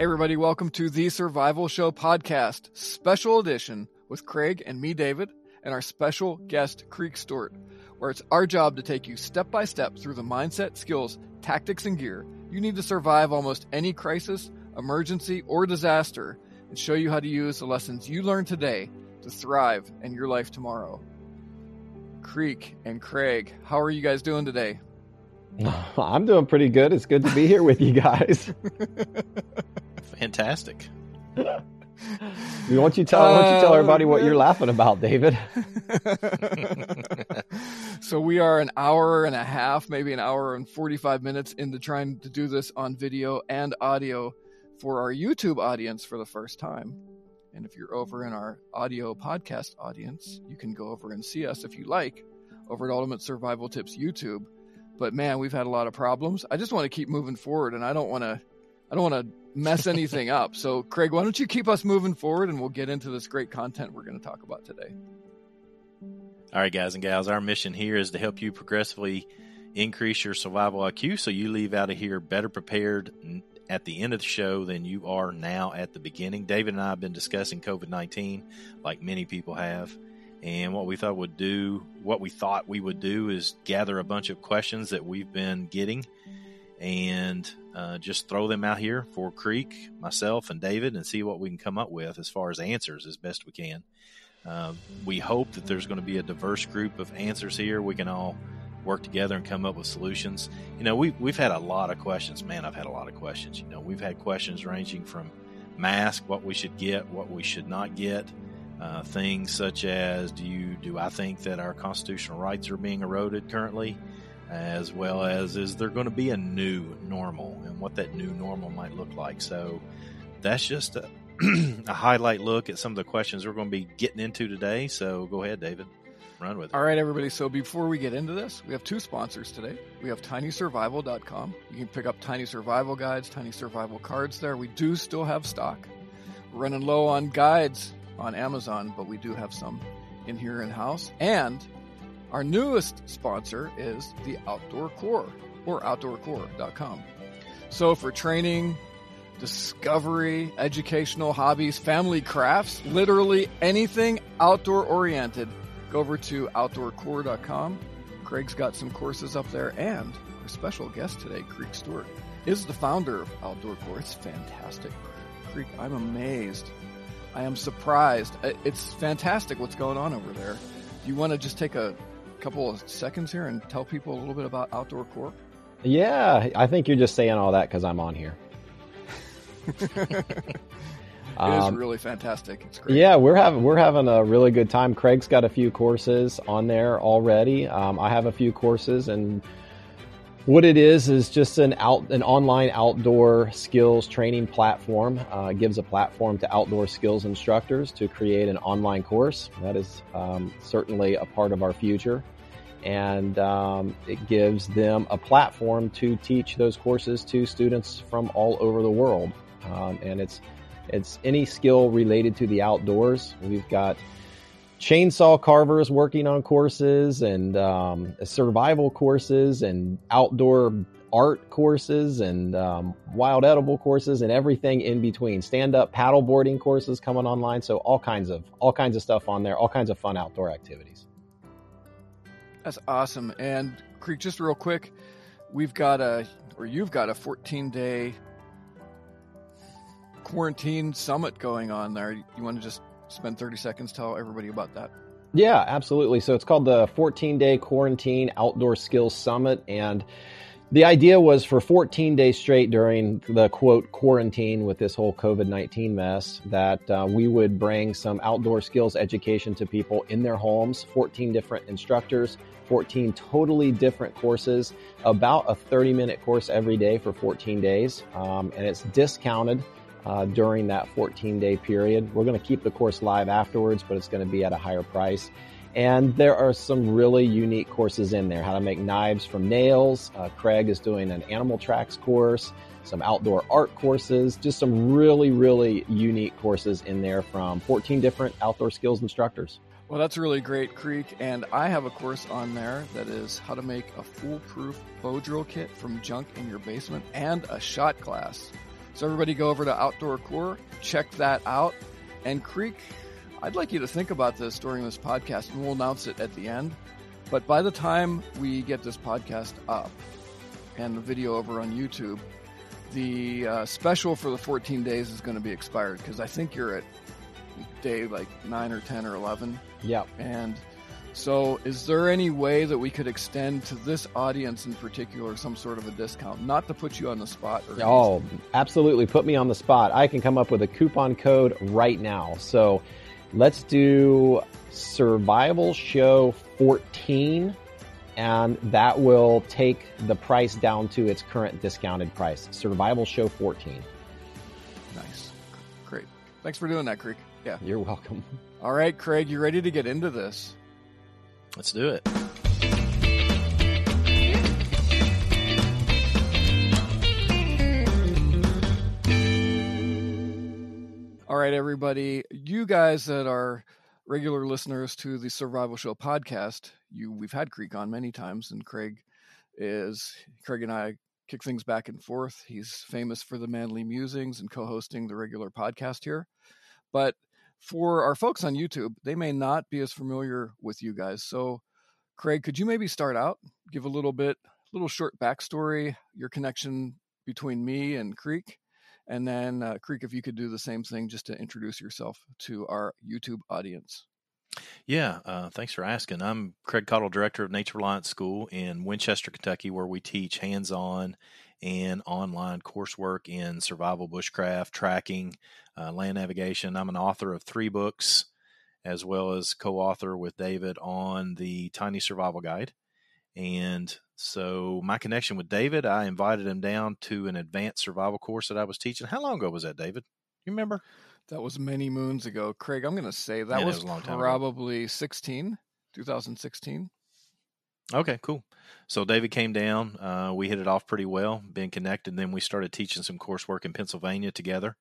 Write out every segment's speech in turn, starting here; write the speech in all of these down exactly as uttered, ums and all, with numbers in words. Hey everybody, welcome to the Survival Show podcast, special edition with Craig and me, David, and our special guest, Creek Stewart, where it's our job to take you step by step through the mindset, skills, tactics, and gear you need to survive almost any crisis, emergency, or disaster, and show you how to use the lessons you learned today to thrive in your life tomorrow. Creek and Craig, how are you guys doing today? I'm doing pretty good. It's good to be here with you guys. Fantastic. Why don't you tell, why don't you tell everybody what you're laughing about, David? So we are an hour and a half, maybe an hour and forty-five minutes into trying to do this on video and audio for our YouTube audience for the first time. And if you're over in our audio podcast audience, you can go over and see us if you like over at Ultimate Survival Tips YouTube. But man, we've had a lot of problems. I just want to keep moving forward, and I don't want to I don't want to mess anything up. So Craig, why don't you keep us moving forward and we'll get into this great content we're going to talk about today. All right, guys and gals, our mission here is to help you progressively increase your survival I Q so you leave out of here better prepared at the end of the show than you are now at the beginning. David and I have been discussing COVID nineteen like many people have. And what we thought would do, what we thought we would do is gather a bunch of questions that we've been getting and uh, just throw them out here for Creek, myself, and David, and see what we can come up with as far as answers as best we can. Uh, we hope that there's going to be a diverse group of answers here. We can all work together and come up with solutions. You know, we, we've had a lot of questions. Man, I've had a lot of questions. You know, we've had questions ranging from masks, what we should get, what we should not get, uh, things such as do you do I think that our constitutional rights are being eroded currently? As well as, is there going to be a new normal and what that new normal might look like? So that's just a, a highlight look at some of the questions we're going to be getting into today. So go ahead, David, run with it. All right, everybody. So before we get into this, we have two sponsors today. We have tiny survival dot com. You can pick up Tiny Survival Guides, Tiny Survival cards there. We do still have stock. We're running low on guides on Amazon, but we do have some in here in-house. And our newest sponsor is the Outdoor Core, or outdoor core dot com. So for training, discovery, educational hobbies, family crafts, literally anything outdoor-oriented, go over to outdoor core dot com. Craig's got some courses up there, and our special guest today, Creek Stewart, is the founder of Outdoor Core. It's fantastic. Creek, I'm amazed. I am surprised. It's fantastic what's going on over there. Do you want to just take a couple of seconds here and tell people a little bit about Outdoor Core? Yeah, I think you're just saying all that because I'm on here. It um, is really fantastic. It's great. Yeah, we're having we're having a really good time. Craig's got a few courses on there already. Um, I have a few courses, and what it is is just an out an online outdoor skills training platform. Uh, gives a platform to outdoor skills instructors to create an online course. That is um, certainly a part of our future. And um, it gives them a platform to teach those courses to students from all over the world. Um, and it's it's any skill related to the outdoors. We've got chainsaw carvers working on courses, and um, survival courses, and outdoor art courses, and um, wild edible courses, and everything in between. Stand-up paddleboarding courses coming online. So all kinds of all kinds of stuff on there. All kinds of fun outdoor activities. That's awesome. And Creek, just real quick, we've got a, or you've got a fourteen-day quarantine summit going on there. You want to just spend thirty seconds, tell everybody about that? Yeah, absolutely. So it's called the fourteen-day quarantine outdoor skills summit. And the idea was for fourteen days straight during the quote quarantine with this whole COVID nineteen mess that uh, we would bring some outdoor skills education to people in their homes, fourteen different instructors, fourteen totally different courses, about a thirty minute course every day for fourteen days. Um, and it's discounted uh, during that fourteen day period. We're going to keep the course live afterwards, but it's going to be at a higher price. And there are some really unique courses in there. How to make knives from nails. Uh, Craig is doing an animal tracks course, some outdoor art courses, just some really, really unique courses in there from fourteen different outdoor skills instructors. Well, that's really great, Creek. And I have a course on there that is how to make a foolproof bow drill kit from junk in your basement and a shot class. So everybody go over to Outdoor Core, check that out. And Creek, I'd like you to think about this during this podcast, and we'll announce it at the end. But by the time we get this podcast up and the video over on YouTube, the uh, special for the fourteen days is going to be expired, because I think you're at day like nine or ten or eleven. Yeah. And so is there any way that we could extend to this audience in particular some sort of a discount? Not to put you on the spot. Or oh, anything. Absolutely. Put me on the spot. I can come up with a coupon code right now. So let's do Survival Show fourteen, and that will take the price down to its current discounted price. Survival Show fourteen. Nice. Great. Thanks for doing that, Creek. Yeah. You're welcome. All right, Craig, you ready to get into this? Let's do it. All right, everybody. You guys that are regular listeners to the Survival Show podcast, you we've had Creek on many times, and Craig is Craig and I kick things back and forth. He's famous for the Manly Musings and co-hosting the regular podcast here. But for our folks on YouTube, they may not be as familiar with you guys. So, Craig, could you maybe start out, give a little bit, little short backstory, your connection between me and Creek, and then uh, Creek, if you could do the same thing, just to introduce yourself to our YouTube audience. Yeah, uh, thanks for asking. I'm Craig Cottle, director of Nature Reliance School in Winchester, Kentucky, where we teach hands-on and online coursework in survival, bushcraft, tracking, uh, land navigation. I'm an author of three books, as well as co-author with David on the Tiny Survival Guide. And so my connection with David, I invited him down to an advanced survival course that I was teaching. How long ago was that, David? You remember? That was many moons ago. Craig, I'm going to say that, yeah, was, that was a long time probably ago. sixteen, twenty sixteen. Okay, cool. So David came down. Uh, we hit it off pretty well, been connected. Then we started teaching some coursework in Pennsylvania together,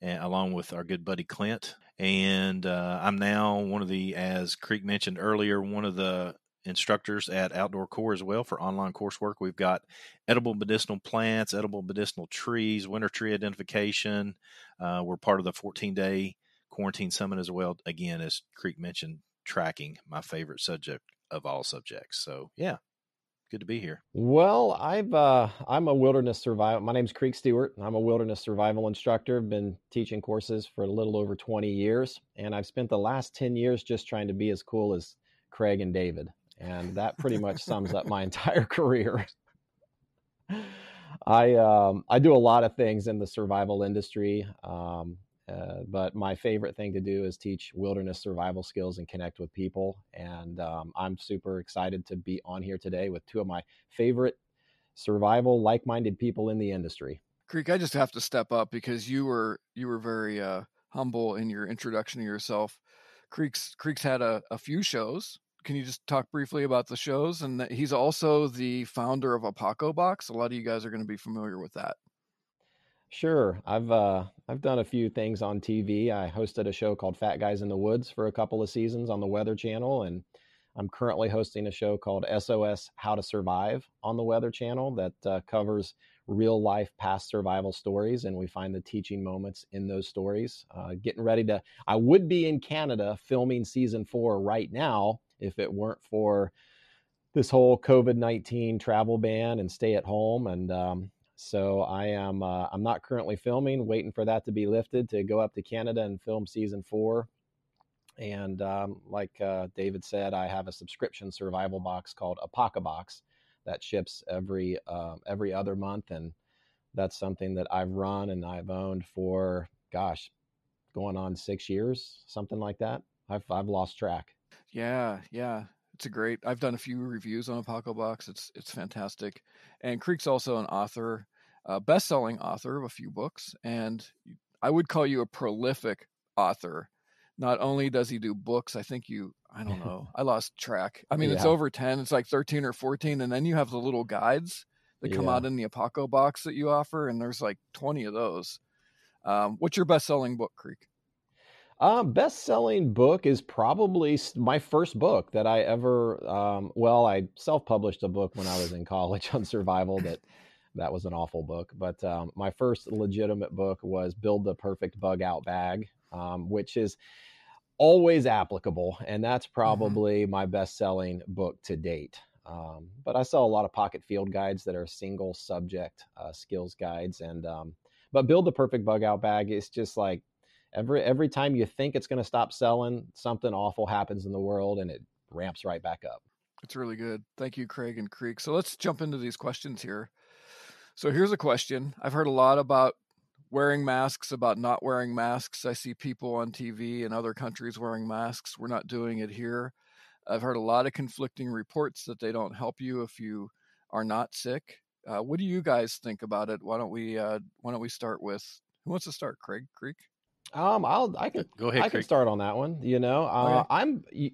and, along with our good buddy Clint. And uh, I'm now one of the, as Creek mentioned earlier, one of the instructors at Outdoor Core as well for online coursework. We've got edible medicinal plants, edible medicinal trees, winter tree identification. Uh, we're part of the fourteen-day quarantine summit as well. Again, as Creek mentioned, tracking, my favorite subject of all subjects. So yeah, good to be here. Well, I've, uh, I'm a wilderness survival. My name's Creek Stewart, and I'm a wilderness survival instructor. I've been teaching courses for a little over twenty years, and I've spent the last ten years just trying to be as cool as Craig and David. And that pretty much sums up my entire career. I, um, I do a lot of things in the survival industry. Um, Uh, but my favorite thing to do is teach wilderness survival skills and connect with people. And um, I'm super excited to be on here today with two of my favorite survival like-minded people in the industry. Creek, I just have to step up because you were you were very uh, humble in your introduction to yourself. Creek's Creek's had a, a few shows. Can you just talk briefly about the shows? And that he's also the founder of Apocabox. A lot of you guys are going to be familiar with that. Sure. I've uh, I've done a few things on T V. I hosted a show called Fat Guys in the Woods for a couple of seasons on the Weather Channel, and I'm currently hosting a show called S O S, How to Survive on the Weather Channel that uh, covers real life past survival stories, and we find the teaching moments in those stories. Uh, getting ready to, I would be in Canada filming season four right now if it weren't for this whole COVID nineteen travel ban and stay at home. And um So I am, uh, I'm not currently filming, waiting for that to be lifted to go up to Canada and film season four. And um, like uh, David said, I have a subscription survival box called Apocabox that ships every, uh, every other month. And that's something that I've run and I've owned for, gosh, going on six years, something like that. I've, I've lost track. Yeah. Yeah. It's a great, I've done a few reviews on Apocabox. It's, it's fantastic. And Creek's also an author, a best-selling author of a few books. And I would call you a prolific author. Not only does he do books, I think you, I don't know, I lost track. I mean, yeah. It's over ten, it's like thirteen or fourteen. And then you have the little guides that come yeah. out in the Apocabox that you offer. And there's like twenty of those. Um, what's your best-selling book, Creek? Uh, best-selling book is probably my first book that I ever, um, well, I self-published a book when I was in college on survival that That was an awful book. But um, my first legitimate book was Build the Perfect Bug Out Bag, um, which is always applicable. And that's probably mm-hmm. my best-selling book to date. Um, but I sell a lot of pocket field guides that are single subject uh, skills guides. And um, but Build the Perfect Bug Out Bag is just like every every time you think it's going to stop selling, something awful happens in the world and it ramps right back up. It's really good. Thank you, Craig and Creek. So let's jump into these questions here. So here's a question. I've heard a lot about wearing masks, about not wearing masks. I see people on T V in other countries wearing masks. We're not doing it here. I've heard a lot of conflicting reports that they don't help you if you are not sick. Uh, what do you guys think about it? Why don't we uh, why don't we start with who wants to start? Craig, Creek? Um, I'll I can go ahead. I Creek. can start on that one. You know, uh, okay. I'm. You,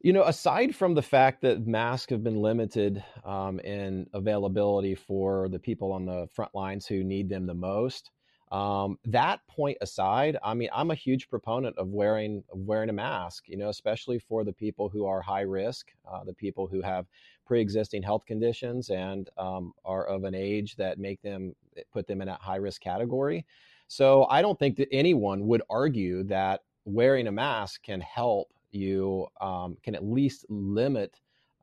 You know, aside from the fact that masks have been limited um, in availability for the people on the front lines who need them the most, um, that point aside, I mean, I'm a huge proponent of wearing of wearing a mask, you know, especially for the people who are high risk, uh, the people who have pre-existing health conditions and um, are of an age that make them put them in that high risk category. So I don't think that anyone would argue that wearing a mask can help you um, can at least limit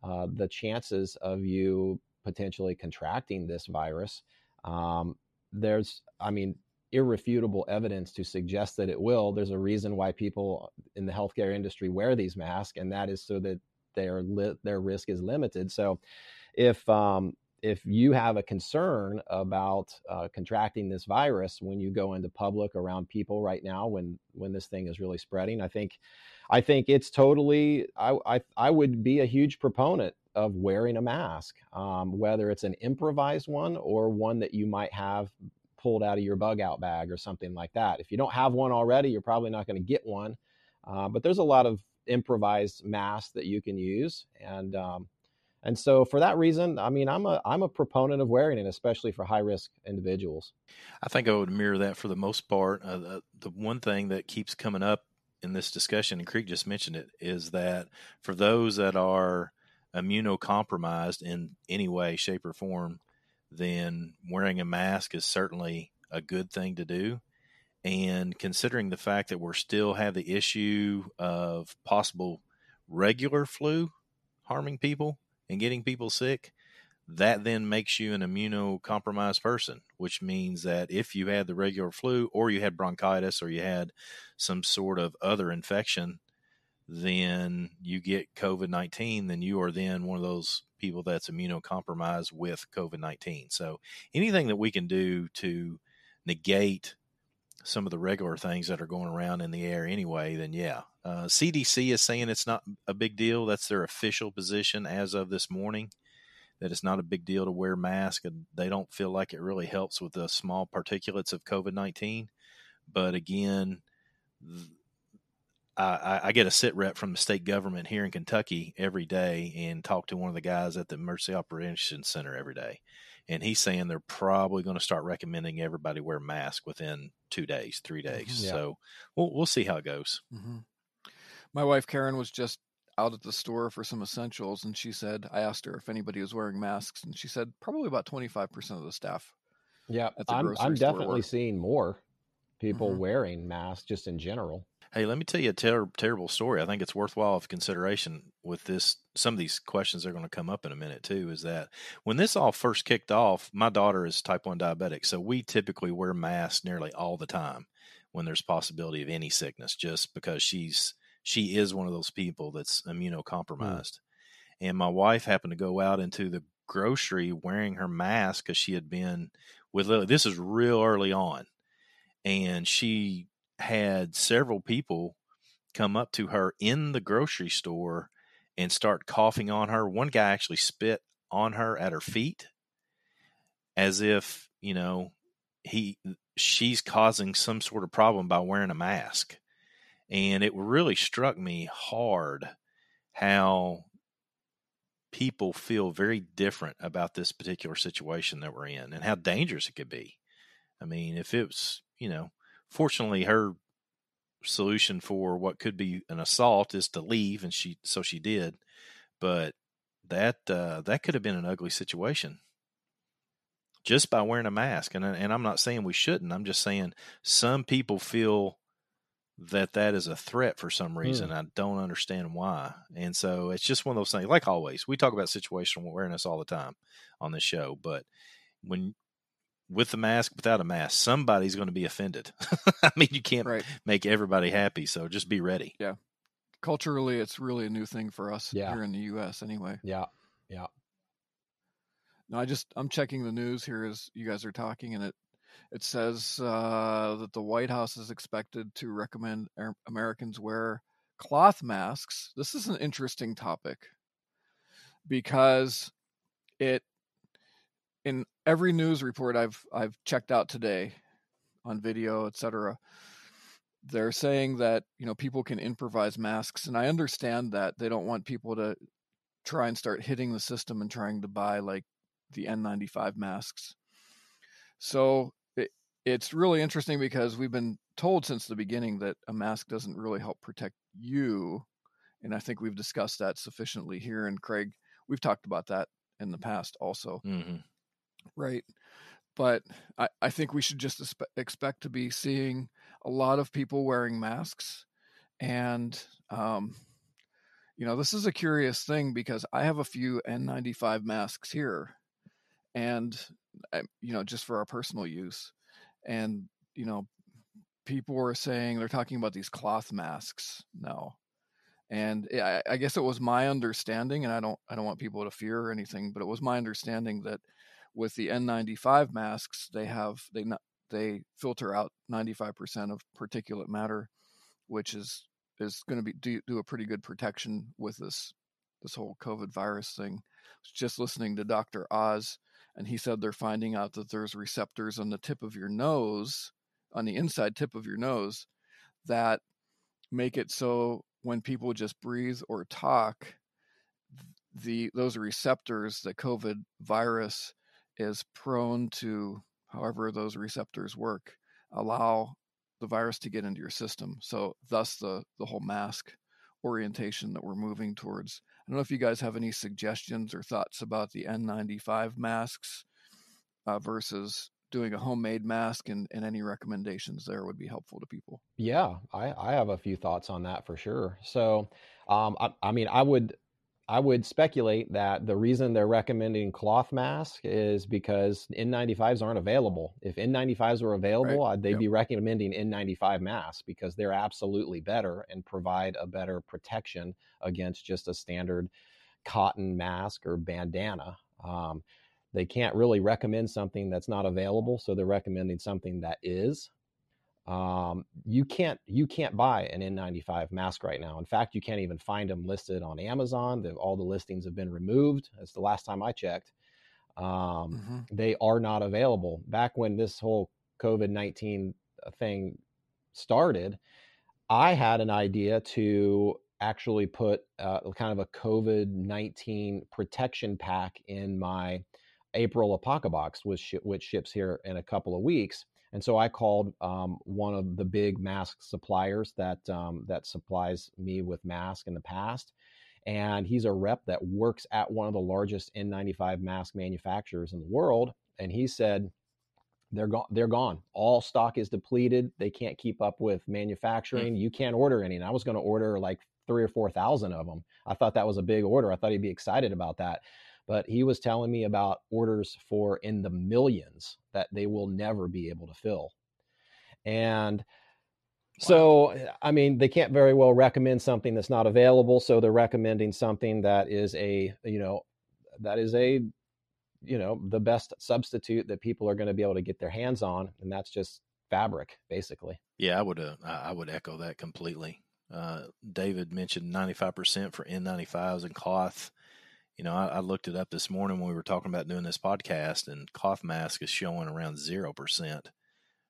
uh, the chances of you potentially contracting this virus. Um, there's, I mean, irrefutable evidence to suggest that it will. There's a reason why people in the healthcare industry wear these masks, and that is so that their li- their risk is limited. So if um, if you have a concern about uh, contracting this virus when you go into public around people right now, when when this thing is really spreading, I think I think it's totally, I, I I would be a huge proponent of wearing a mask, um, whether it's an improvised one or one that you might have pulled out of your bug out bag or something like that. If you don't have one already, you're probably not going to get one. Uh, but there's a lot of improvised masks that you can use. And um, and so for that reason, I mean, I'm a I'm a proponent of wearing it, especially for high risk individuals. I think I would mirror that for the most part. Uh, the, the one thing that keeps coming up in this discussion, and Creek just mentioned it, is that for those that are immunocompromised in any way, shape, or form, then wearing a mask is certainly a good thing to do. And considering the fact that we're still have the issue of possible regular flu harming people and getting people sick, that then makes you an immunocompromised person, which means that if you had the regular flu or you had bronchitis or you had some sort of other infection, then you get COVID nineteen, then you are then one of those people that's immunocompromised with COVID nineteen. So anything that we can do to negate some of the regular things that are going around in the air anyway, then yeah. Uh, C D C is saying it's not a big deal. That's their official position as of this morning, that it's not a big deal to wear masks, and they don't feel like it really helps with the small particulates of COVID nineteen. But again, I, I get a sit rep from the state government here in Kentucky every day and talk to one of the guys at the Emergency Operations Center every day. And he's saying they're probably going to start recommending everybody wear masks within two days, three days. Yeah. So we'll, we'll see how it goes. Mm-hmm. My wife, Karen, was just out at the store for some essentials, and she said, I asked her if anybody was wearing masks, and she said probably about twenty-five percent of the staff. Yeah, at the I'm, grocery I'm store definitely work. Seeing more people mm-hmm. wearing masks just in general. Hey, let me tell you a ter- terrible story. I think it's worthwhile of consideration with this. Some of these questions are going to come up in a minute too, is that when this all first kicked off, my daughter is type one diabetic, so we typically wear masks nearly all the time when there's possibility of any sickness, just because she's She is one of those people that's immunocompromised. Mm. And my wife happened to go out into the grocery wearing her mask because she had been with Lily. This is real early on. And she had several people come up to her in the grocery store and start coughing on her. One guy actually spit on her at her feet as if, you know, he she's causing some sort of problem by wearing a mask. And it really struck me hard how people feel very different about this particular situation that we're in and how dangerous it could be. I mean, if it's, you know, fortunately her solution for what could be an assault is to leave. And she, so she did, but that, uh, that could have been an ugly situation. just by wearing a mask. And, and I'm not saying we shouldn't. I'm just saying some people feel that that is a threat for some reason. Mm. I don't understand why. And so it's just one of those things, like always, we talk about situational awareness all the time on this show, but when with the mask, without a mask, somebody's going to be offended. I mean, you can't right. make everybody happy. So just be ready. Yeah. Culturally, it's really a new thing for us yeah. here in the U S anyway. Yeah. Yeah. No, I just, I'm checking the news here as you guys are talking, and it, it says uh, that the White House is expected to recommend Amer- Americans wear cloth masks. This is an interesting topic because it, in every news report I've I've checked out today on video, et cetera, they're saying that, you know, people can improvise masks. And I understand that they don't want people to try and start hitting the system and trying to buy like the N ninety-five masks. So it, it's really interesting because we've been told since the beginning that a mask doesn't really help protect you. And I think we've discussed that sufficiently here. And Craig, we've talked about that in the past also. Mm-hmm. Right. But I, I think we should just expect to be seeing a lot of people wearing masks. And, um, you know, this is a curious thing because I have a few N ninety-five masks here, and, you know, just for our personal use. And, you know, people are saying, they're talking about these cloth masks now. And I, I guess it was my understanding, and I don't, I don't want people to fear or anything, but it was my understanding that with the N ninety-five masks, they have they not, they filter out ninety-five percent of particulate matter, which is is going to be do, do a pretty good protection with this this whole COVID virus thing. Just listening to Doctor Oz, and he said they're finding out that there's receptors on the tip of your nose, on the inside tip of your nose, that make it so when people just breathe or talk, the those receptors, the COVID virus is prone to, however those receptors work, allow the virus to get into your system. So thus the, the whole mask orientation that we're moving towards. I don't know if you guys have any suggestions or thoughts about the N ninety-five masks uh, versus doing a homemade mask, and, and any recommendations there would be helpful to people. Yeah, I, I have a few thoughts on that for sure. So, um, I, I mean, I would... I would speculate that the reason they're recommending cloth masks is because N ninety-fives aren't available. If N ninety-fives were available, right. they'd yep. be recommending N ninety-five masks because they're absolutely better and provide a better protection against just a standard cotton mask or bandana. Um, they can't really recommend something that's not available, so they're recommending something that is. Um, you can't, you can't buy an N ninety-five mask right now. In fact, you can't even find them listed on Amazon. They've, all the listings have been removed. That's the last time I checked. Um, mm-hmm. They are not available. Back when this whole COVID nineteen thing started, I had an idea to actually put uh, kind of a COVID nineteen protection pack in my April Apocabox, which, sh- which ships here in a couple of weeks. And so I called um, one of the big mask suppliers that um, that supplies me with masks in the past. And he's a rep that works at one of the largest N ninety-five mask manufacturers in the world. And he said, they're, go- they're gone. All stock is depleted. They can't keep up with manufacturing. You can't order any. And I was going to order like three or four thousand of them. I thought that was a big order. I thought he'd be excited about that. But he was telling me about orders for in the millions that they will never be able to fill. And wow. so, I mean, they can't very well recommend something that's not available. So they're recommending something that is a, you know, that is a, you know, the best substitute that people are going to be able to get their hands on. And that's just fabric, basically. Yeah, I would, uh, I would echo that completely. Uh, David mentioned ninety-five percent for N ninety-fives and cloth. You know, I, I looked it up this morning when we were talking about doing this podcast, and cloth mask is showing around zero percent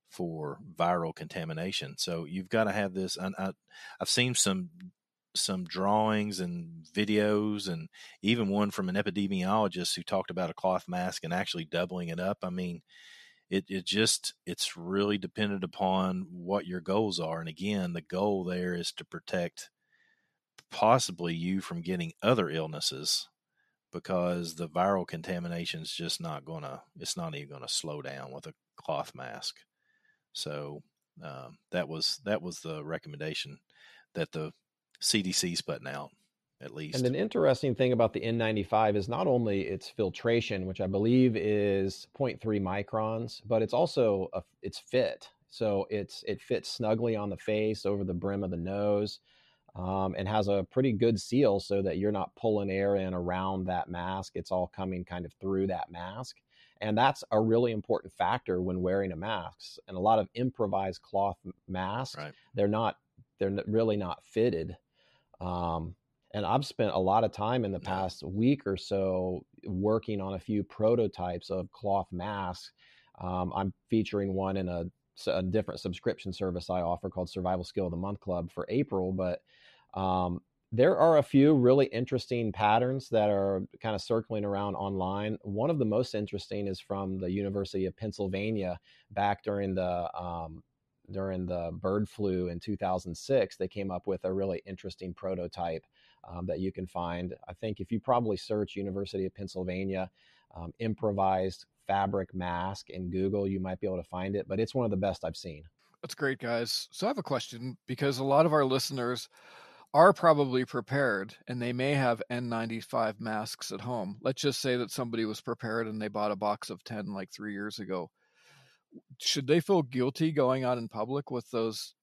for viral contamination. So you've got to have this. I, I, I've seen some some drawings and videos, and even one from an epidemiologist who talked about a cloth mask and actually doubling it up. I mean, it, it just, it's really dependent upon what your goals are. And again, the goal there is to protect possibly you from getting other illnesses because the viral contamination is just not going to, it's not even going to slow down with a cloth mask. So um, that was, that was the recommendation that the C D C's putting out, at least. And an interesting thing about the N ninety-five is not only its filtration, which I believe is zero point three microns, but it's also a, it's fit. So it's, it fits snugly on the face, over the brim of the nose, um, and has a pretty good seal so that you're not pulling air in around that mask. It's all coming kind of through that mask. And that's a really important factor when wearing a mask. And a lot of improvised cloth masks, right, they're not, they're really not fitted. Um, and I've spent a lot of time in the past week or so working on a few prototypes of cloth masks. Um, I'm featuring one in a, a different subscription service I offer called Survival Skill of the Month Club for April. But um, there are a few really interesting patterns that are kind of circling around online. One of the most interesting is from the University of Pennsylvania back during the um, during the bird flu in two thousand six. They came up with a really interesting prototype um, that you can find. I think if you probably search University of Pennsylvania um, improvised fabric mask in Google, you might be able to find it, but it's one of the best I've seen. That's great, guys. So I have a question, because a lot of our listeners are probably prepared and they may have N ninety-five masks at home. Let's just say that somebody was prepared and they bought a box of ten like three years ago. Should they feel guilty going out in public with those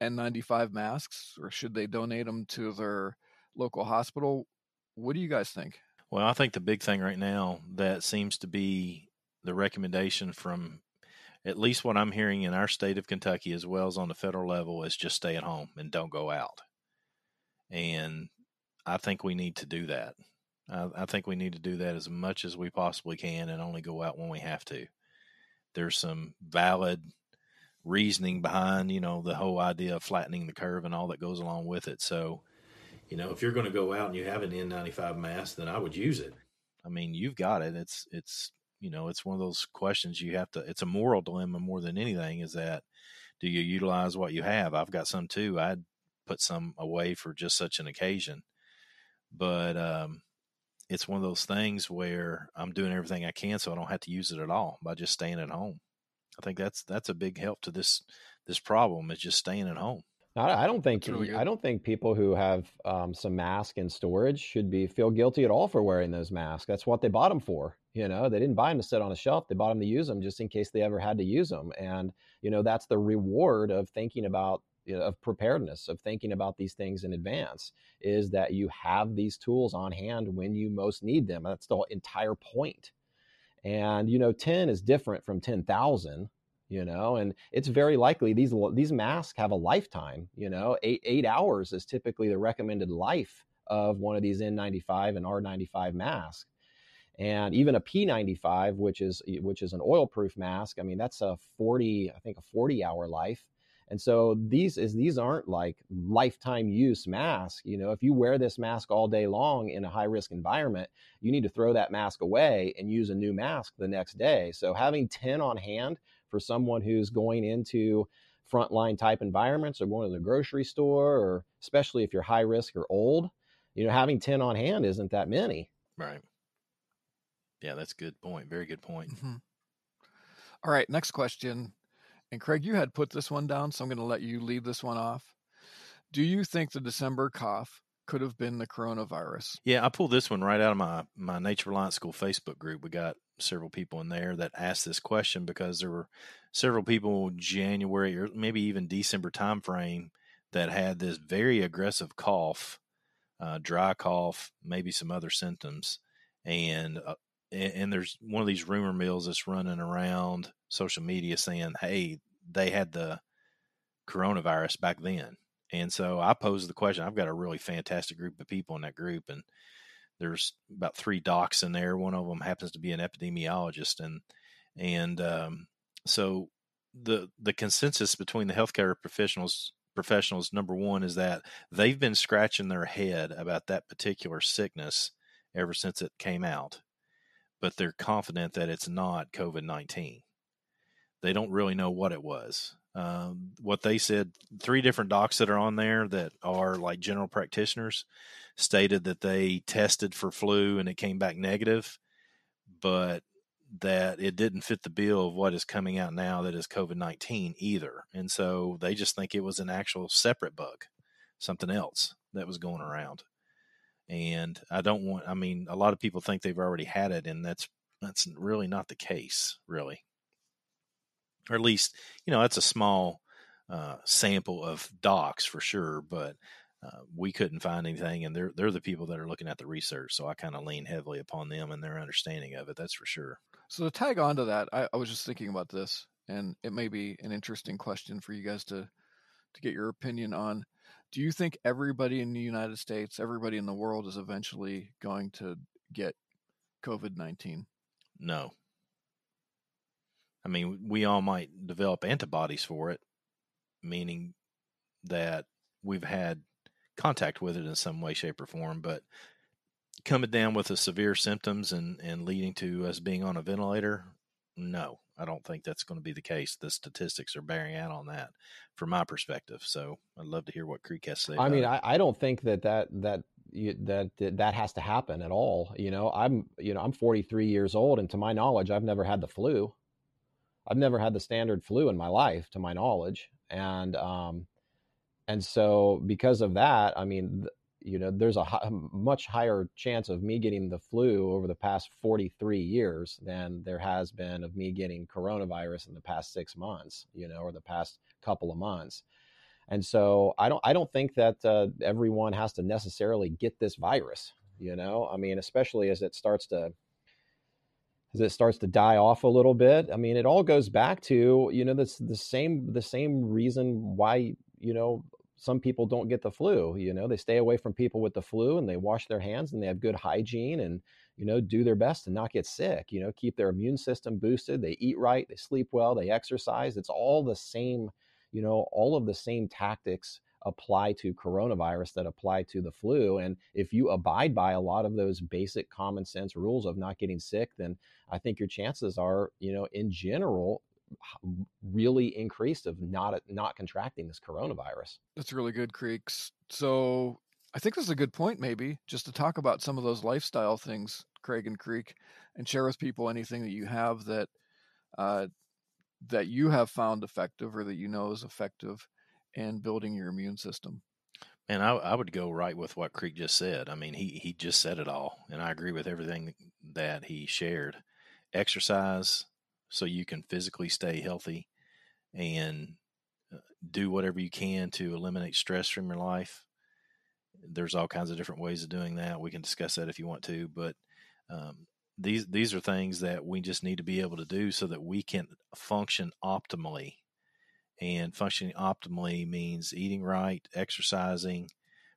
N ninety-five masks, or should they donate them to their local hospital? What do you guys think? Well, I think the big thing right now that seems to be the recommendation from at least what I'm hearing in our state of Kentucky, as well as on the federal level, is just stay at home and don't go out. And I think we need to do that. I, I think we need to do that as much as we possibly can and only go out when we have to. There's some valid reasoning behind, you know, the whole idea of flattening the curve and all that goes along with it. So, you know, if you're going to go out and you have an N ninety-five mask, then I would use it. I mean, you've got it. It's, it's, you know, it's one of those questions you have to, it's a moral dilemma more than anything, is that do you utilize what you have? I've got some too. I'd put some away for just such an occasion, but um, it's one of those things where I'm doing everything I can so I don't have to use it at all by just staying at home. I think that's, that's a big help to this, this problem, is just staying at home. I don't think really I don't think people who have um, some mask in storage should be feel guilty at all for wearing those masks. That's what they bought them for. You know, they didn't buy them to sit on a shelf. They bought them to use them just in case they ever had to use them. And, you know, that's the reward of thinking about, you know, of preparedness, of thinking about these things in advance, is that you have these tools on hand when you most need them. That's the entire point. And, you know, ten is different from ten thousand. You know, and it's very likely these these masks have a lifetime. You know, eight eight hours is typically the recommended life of one of these N ninety-five and R ninety-five masks, and even a P ninety-five, which is which is an oil-proof mask. I mean, that's a forty, I think, a forty-hour life. And so these is these aren't like lifetime use masks. You know, if you wear this mask all day long in a high-risk environment, you need to throw that mask away and use a new mask the next day. So having ten on hand for someone who's going into frontline type environments or going to the grocery store, or especially if you're high risk or old, you know, having ten on hand isn't that many. Right. Yeah, that's a good point. Very good point. Mm-hmm. All right, next question. And Craig, you had put this one down, so I'm going to let you leave this one off. Do you think the December cough could have been the coronavirus? Yeah, I pulled this one right out of my, my Nature Reliance School Facebook group. We got several people in there that asked this question because there were several people January or maybe even December timeframe that had this very aggressive cough, uh, dry cough, maybe some other symptoms. And, uh, and, and there's one of these rumor mills that's running around social media saying, hey, they had the coronavirus back then. And so I posed the question. I've got a really fantastic group of people in that group, and there's about three docs in there. One of them happens to be an epidemiologist, and and um, so the the consensus between the healthcare professionals professionals number one is that they've been scratching their head about that particular sickness ever since it came out, but they're confident that it's not COVID nineteen. They don't really know what it was. um, what they said, three different docs that are on there that are like general practitioners stated that they tested for flu and it came back negative, but that it didn't fit the bill of what is coming out now that is COVID nineteen either. And so they just think it was an actual separate bug, something else that was going around. And I don't want, I mean, a lot of people think they've already had it, and that's, that's really not the case, really. Or at least, you know, that's a small uh, sample of docs for sure, but uh, we couldn't find anything, and they're, they're the people that are looking at the research. So I kind of lean heavily upon them and their understanding of it. That's for sure. So to tag on to that, I, I was just thinking about this, and it may be an interesting question for you guys to, to get your opinion on. Do you think everybody in the United States, everybody in the world is eventually going to get COVID nineteen? No. I mean, we all might develop antibodies for it, meaning that we've had contact with it in some way, shape, or form, but coming down with the severe symptoms and, and leading to us being on a ventilator, no, I don't think that's going to be the case. The statistics are bearing out on that from my perspective. So I'd love to hear what Creek has to say. I mean, I, I don't think that that, that, You, that that has to happen at all. You know, I'm, you know, I'm forty-three years old, and to my knowledge, I've never had the flu. I've never had the standard flu in my life, to my knowledge. And, um, and so because of that, I mean, you know, there's a hi- much higher chance of me getting the flu over the past forty-three years than there has been of me getting coronavirus in the past six months, you know, or the past couple of months. And so I don't I don't think that uh, everyone has to necessarily get this virus, you know, I mean, especially as it starts to as it starts to die off a little bit. I mean, it all goes back to, you know, this the same the same reason why, you know, some people don't get the flu. You know, they stay away from people with the flu, and they wash their hands, and they have good hygiene, and, you know, do their best to not get sick, you know, keep their immune system boosted. They eat right, they sleep well, they exercise. It's all the same. You know, all of the same tactics apply to coronavirus that apply to the flu. And if you abide by a lot of those basic common sense rules of not getting sick, then I think your chances are, you know, in general, really increased of not not contracting this coronavirus. That's really good, Creeks. So I think this is a good point, maybe, just to talk about some of those lifestyle things, Craig and Creek, and share with people anything that you have that, uh, that you have found effective or that you know is effective in building your immune system. And I, I would go right with what Creek just said. I mean, he, he just said it all, and I agree with everything that he shared. Exercise so you can physically stay healthy, and do whatever you can to eliminate stress from your life. There's all kinds of different ways of doing that. We can discuss that if you want to, but, um, These these are things that we just need to be able to do so that we can function optimally. And functioning optimally means eating right, exercising,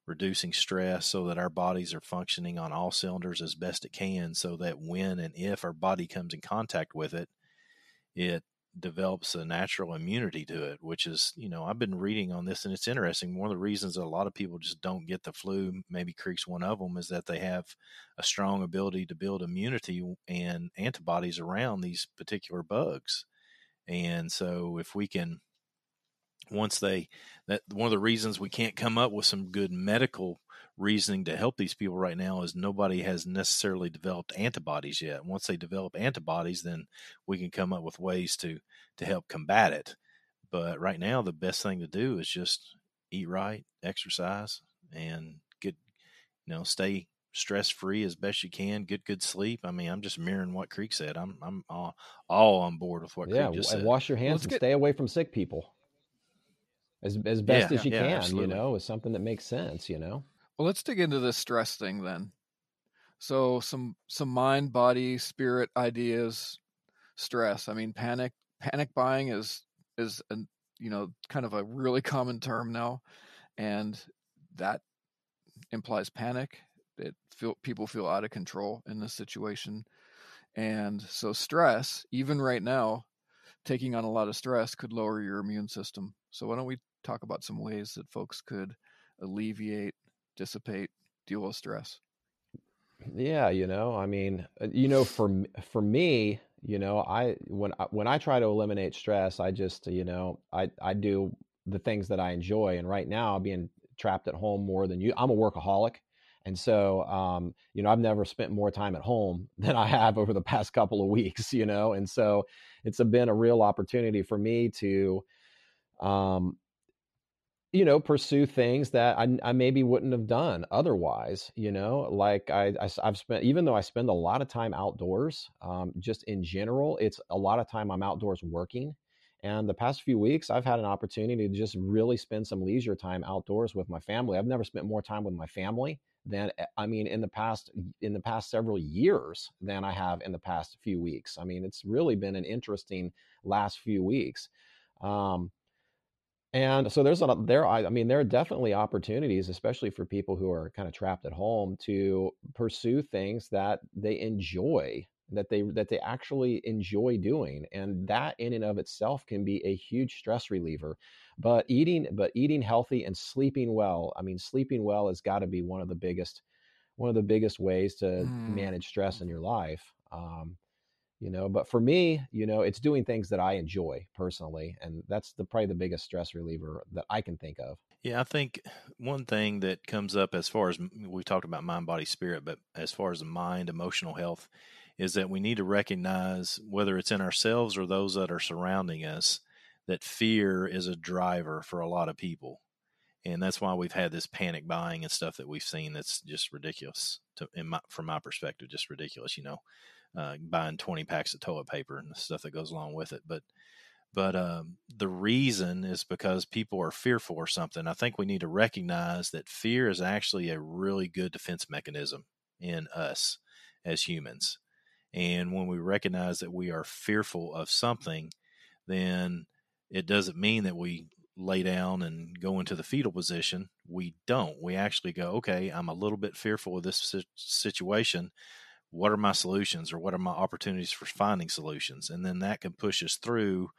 reducing stress so that our bodies are functioning on all cylinders as best it can, so that when and if our body comes in contact with it, it develops a natural immunity to it, which is, you know, I've been reading on this, and it's interesting. One of the reasons that a lot of people just don't get the flu, maybe Creek's one of them, is that they have a strong ability to build immunity and antibodies around these particular bugs. And so if we can, once they, that one of the reasons we can't come up with some good medical reasoning to help these people right now is nobody has necessarily developed antibodies yet. Once they develop antibodies, then we can come up with ways to, to help combat it. But right now, the best thing to do is just eat right, exercise, and get, you know, stay stress-free as best you can, get good sleep. I mean, I'm just mirroring what Creek said. I'm, I'm all, all on board with what yeah, Creek just said. Wash your hands Let's and get- stay away from sick people. As as best yeah, as you yeah, can, absolutely. You know, is something that makes sense, you know? Well, let's dig into this stress thing then. So some, some mind, body, spirit ideas, stress. I mean, panic, panic buying is, is, a, you know, kind of a really common term now. And that implies panic. It feel, people feel out of control in this situation. And so stress, even right now, taking on a lot of stress could lower your immune system. So why don't we talk about some ways that folks could alleviate, dissipate, deal with stress? Yeah, you know, I mean, you know, for for me, You know, I when I, when I try to eliminate stress, I just, you know, I I do the things that I enjoy. And right now, being trapped at home more than you, I'm a workaholic. And so, um, you know, I've never spent more time at home than I have over the past couple of weeks, you know, and so it's been a real opportunity for me to, um, you know, pursue things that I, I maybe wouldn't have done otherwise, you know, like I, I, I've spent, even though I spend a lot of time outdoors, um, just in general, it's a lot of time I'm outdoors working. And the past few weeks, I've had an opportunity to just really spend some leisure time outdoors with my family. I've never spent more time with my family than, I mean, in the past, in the past several years than I have in the past few weeks. I mean, it's really been an interesting last few weeks. Um, and so there's, a, there, I, I mean, there are definitely opportunities, especially for people who are kind of trapped at home, to pursue things that they enjoy, that they, that they actually enjoy doing. And that in and of itself can be a huge stress reliever, but eating, but eating healthy and sleeping well. I mean, sleeping well has got to be one of the biggest, one of the biggest ways to mm. manage stress in your life. Um, you know, but for me, you know, it's doing things that I enjoy personally. And that's the, probably the biggest stress reliever that I can think of. Yeah. I think one thing that comes up as far as we talked about mind, body, spirit, but as far as the mind, emotional health, is that we need to recognize, whether it's in ourselves or those that are surrounding us, that fear is a driver for a lot of people. And that's why we've had this panic buying and stuff that we've seen. That's just ridiculous to, in my, from my perspective, just ridiculous, you know, uh, buying twenty packs of toilet paper and the stuff that goes along with it. But, but, um, the reason is because people are fearful or something. I think we need to recognize that fear is actually a really good defense mechanism in us as humans. And when we recognize that we are fearful of something, then it doesn't mean that we lay down and go into the fetal position. We don't. We actually go, okay, I'm a little bit fearful of this situation. What are my solutions, or what are my opportunities for finding solutions? And then that can push us through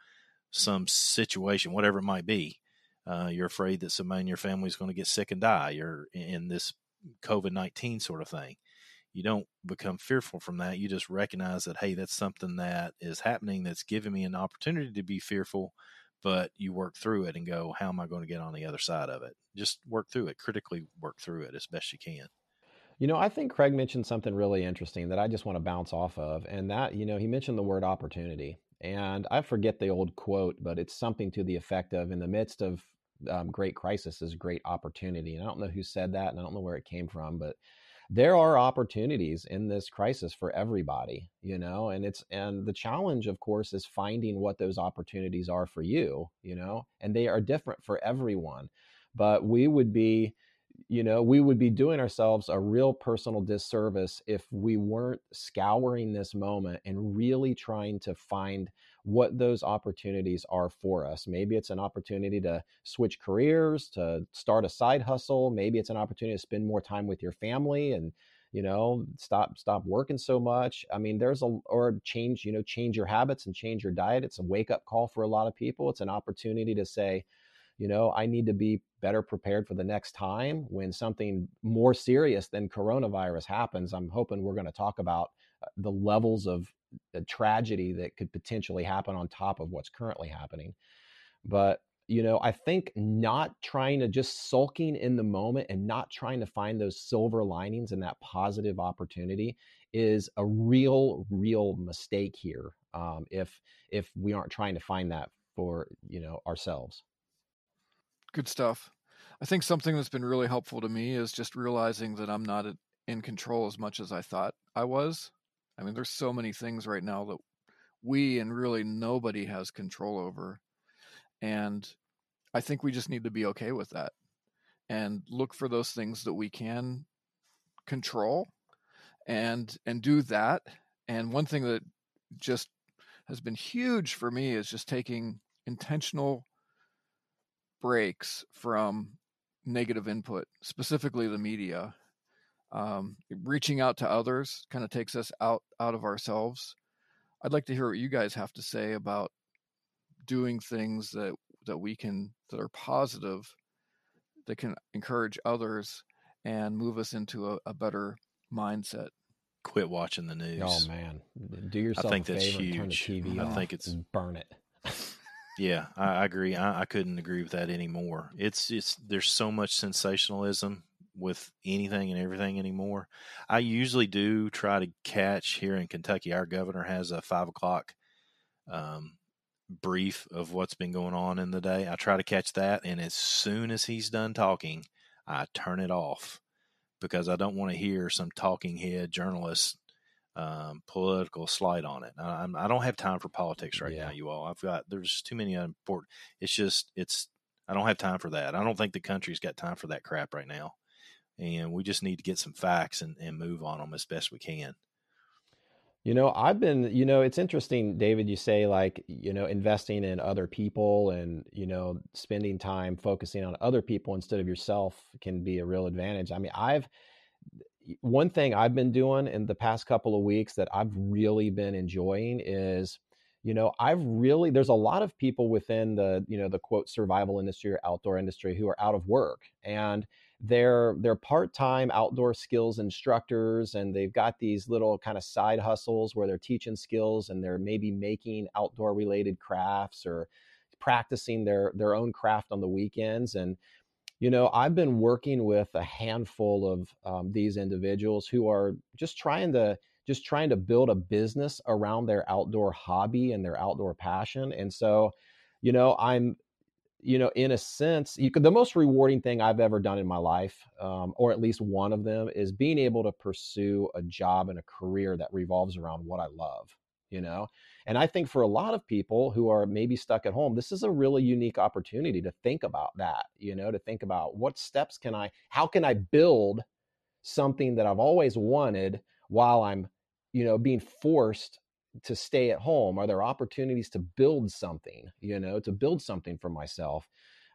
some situation, whatever it might be. Uh, you're afraid that somebody in your family is going to get sick and die. You're in this COVID nineteen sort of thing. You don't become fearful from that. You just recognize that, hey, that's something that is happening that's giving me an opportunity to be fearful, but you work through it and go, how am I going to get on the other side of it? Just work through it, critically work through it as best you can. You know, I think Craig mentioned something really interesting that I just want to bounce off of. And that, you know, he mentioned the word opportunity. And I forget the old quote, but it's something to the effect of, in the midst of um, great crisis is great opportunity. And I don't know who said that, and I don't know where it came from, but there are opportunities in this crisis for everybody, you know, and it's, and the challenge, of course, is finding what those opportunities are for you, you know, and they are different for everyone. But we would be, you know, we would be doing ourselves a real personal disservice if we weren't scouring this moment and really trying to find what those opportunities are for us. Maybe it's an opportunity to switch careers, to start a side hustle. Maybe it's an opportunity to spend more time with your family and, you know, stop, stop working so much. I mean, there's a, or change, you know, change your habits and change your diet. It's a wake up call for a lot of people. It's an opportunity to say, you know, I need to be better prepared for the next time when something more serious than coronavirus happens. I'm hoping we're going to talk about the levels of the tragedy that could potentially happen on top of what's currently happening. But, you know, I think not trying to just sulking in the moment and not trying to find those silver linings and that positive opportunity is a real, real mistake here. Um, if, if we aren't trying to find that for, you know, ourselves. Good stuff. I think something that's been really helpful to me is just realizing that I'm not in control as much as I thought I was. I mean, there's so many things right now that we and really nobody has control over. And I think we just need to be okay with that and look for those things that we can control and, and do that. And one thing that just has been huge for me is just taking intentional breaks from negative input, specifically the media. Um, reaching out to others kind of takes us out, out of ourselves. I'd like to hear what you guys have to say about doing things that, that we can, that are positive, that can encourage others and move us into a, a better mindset. quit watching the news. Oh man, do yourself I think a that's favor huge. And turn the T V I off think it's and burn it. Yeah, I, I agree. I, I couldn't agree with that anymore. It's it's there's so much sensationalism with anything and everything anymore. I usually do try to catch here in Kentucky. Our governor has a five o'clock um, brief of what's been going on in the day. I try to catch that, and as soon as he's done talking, I turn it off because I don't want to hear some talking head journalist um, political slide on it. I, I don't have time for politics right yeah. now, you all. I've got there's too many unimportant. It's just it's I don't have time for that. I don't think the country's got time for that crap right now. And we just need to get some facts and, and move on them as best we can. You know, I've been, you know, it's interesting, David, you say like, you know, investing in other people and, you know, spending time focusing on other people instead of yourself can be a real advantage. I mean, I've, one thing I've been doing in the past couple of weeks that I've really been enjoying is, you know, I've really, there's a lot of people within the, you know, the quote survival industry or outdoor industry who are out of work, and They're they're part-time outdoor skills instructors, and they've got these little kind of side hustles where they're teaching skills and they're maybe making outdoor related crafts or practicing their their own craft on the weekends. And you know, I've been working with a handful of um, these individuals who are just trying to just trying to build a business around their outdoor hobby and their outdoor passion. And so, you know, I'm. You know, in a sense, you could, the most rewarding thing I've ever done in my life, um, or at least one of them, is being able to pursue a job and a career that revolves around what I love, you know? And I think for a lot of people who are maybe stuck at home, this is a really unique opportunity to think about that, you know, to think about what steps can I, how can I build something that I've always wanted while I'm, you know, being forced to stay at home? Are there opportunities to build something, you know, to build something for myself?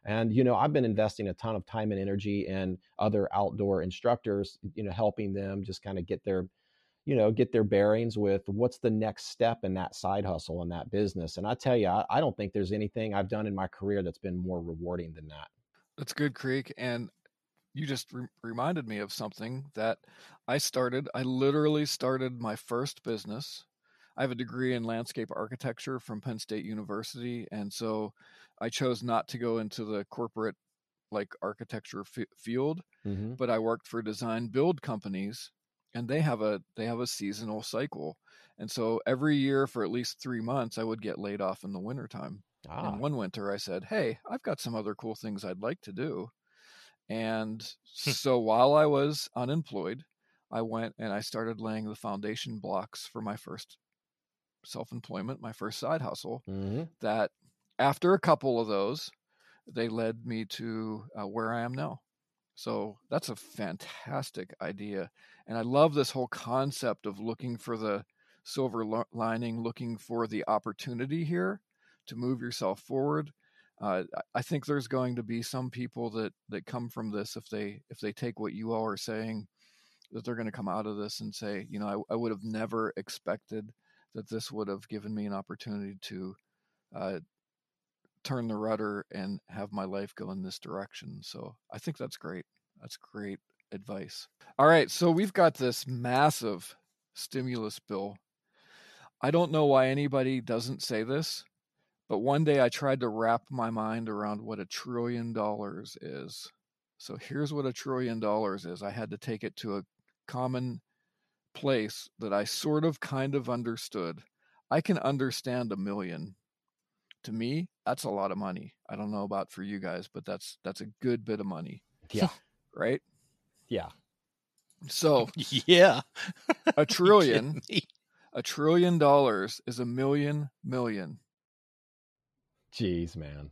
And, you know, I've been investing a ton of time and energy in other outdoor instructors, you know, helping them just kind of get their, you know, get their bearings with what's the next step in that side hustle and that business. And I tell you, I, I don't think there's anything I've done in my career that's been more rewarding than that. That's good, Creek. And you just re- reminded me of something that I started. I literally started my first business. I have a degree in landscape architecture from Penn State University. And so I chose not to go into the corporate like architecture f- field, mm-hmm. but I worked for design build companies, and they have a, they have a seasonal cycle. And so every year for at least three months, I would get laid off in the wintertime. Ah. And one winter I said, hey, I've got some other cool things I'd like to do. And so while I was unemployed, I went and I started laying the foundation blocks for my first self-employment, my first side hustle, mm-hmm. that after a couple of those, they led me to uh, where I am now. So that's a fantastic idea. And I love this whole concept of looking for the silver lo- lining, looking for the opportunity here to move yourself forward. Uh, I think there's going to be some people that, that come from this, if they, if they take what you all are saying, that they're going to come out of this and say, you know, I, I would have never expected that this would have given me an opportunity to uh, turn the rudder and have my life go in this direction. So I think that's great. That's great advice. All right. So we've got this massive stimulus bill. I don't know why anybody doesn't say this, but one day I tried to wrap my mind around what a trillion dollars is. So here's what a trillion dollars is. I had to take it to a common place that I sort of kind of understood. I can understand a million. To me, that's a lot of money. I don't know about for you guys, but that's that's a good bit of money. Yeah. Right? Yeah. So yeah. a trillion. A trillion dollars is a million million. Jeez, man.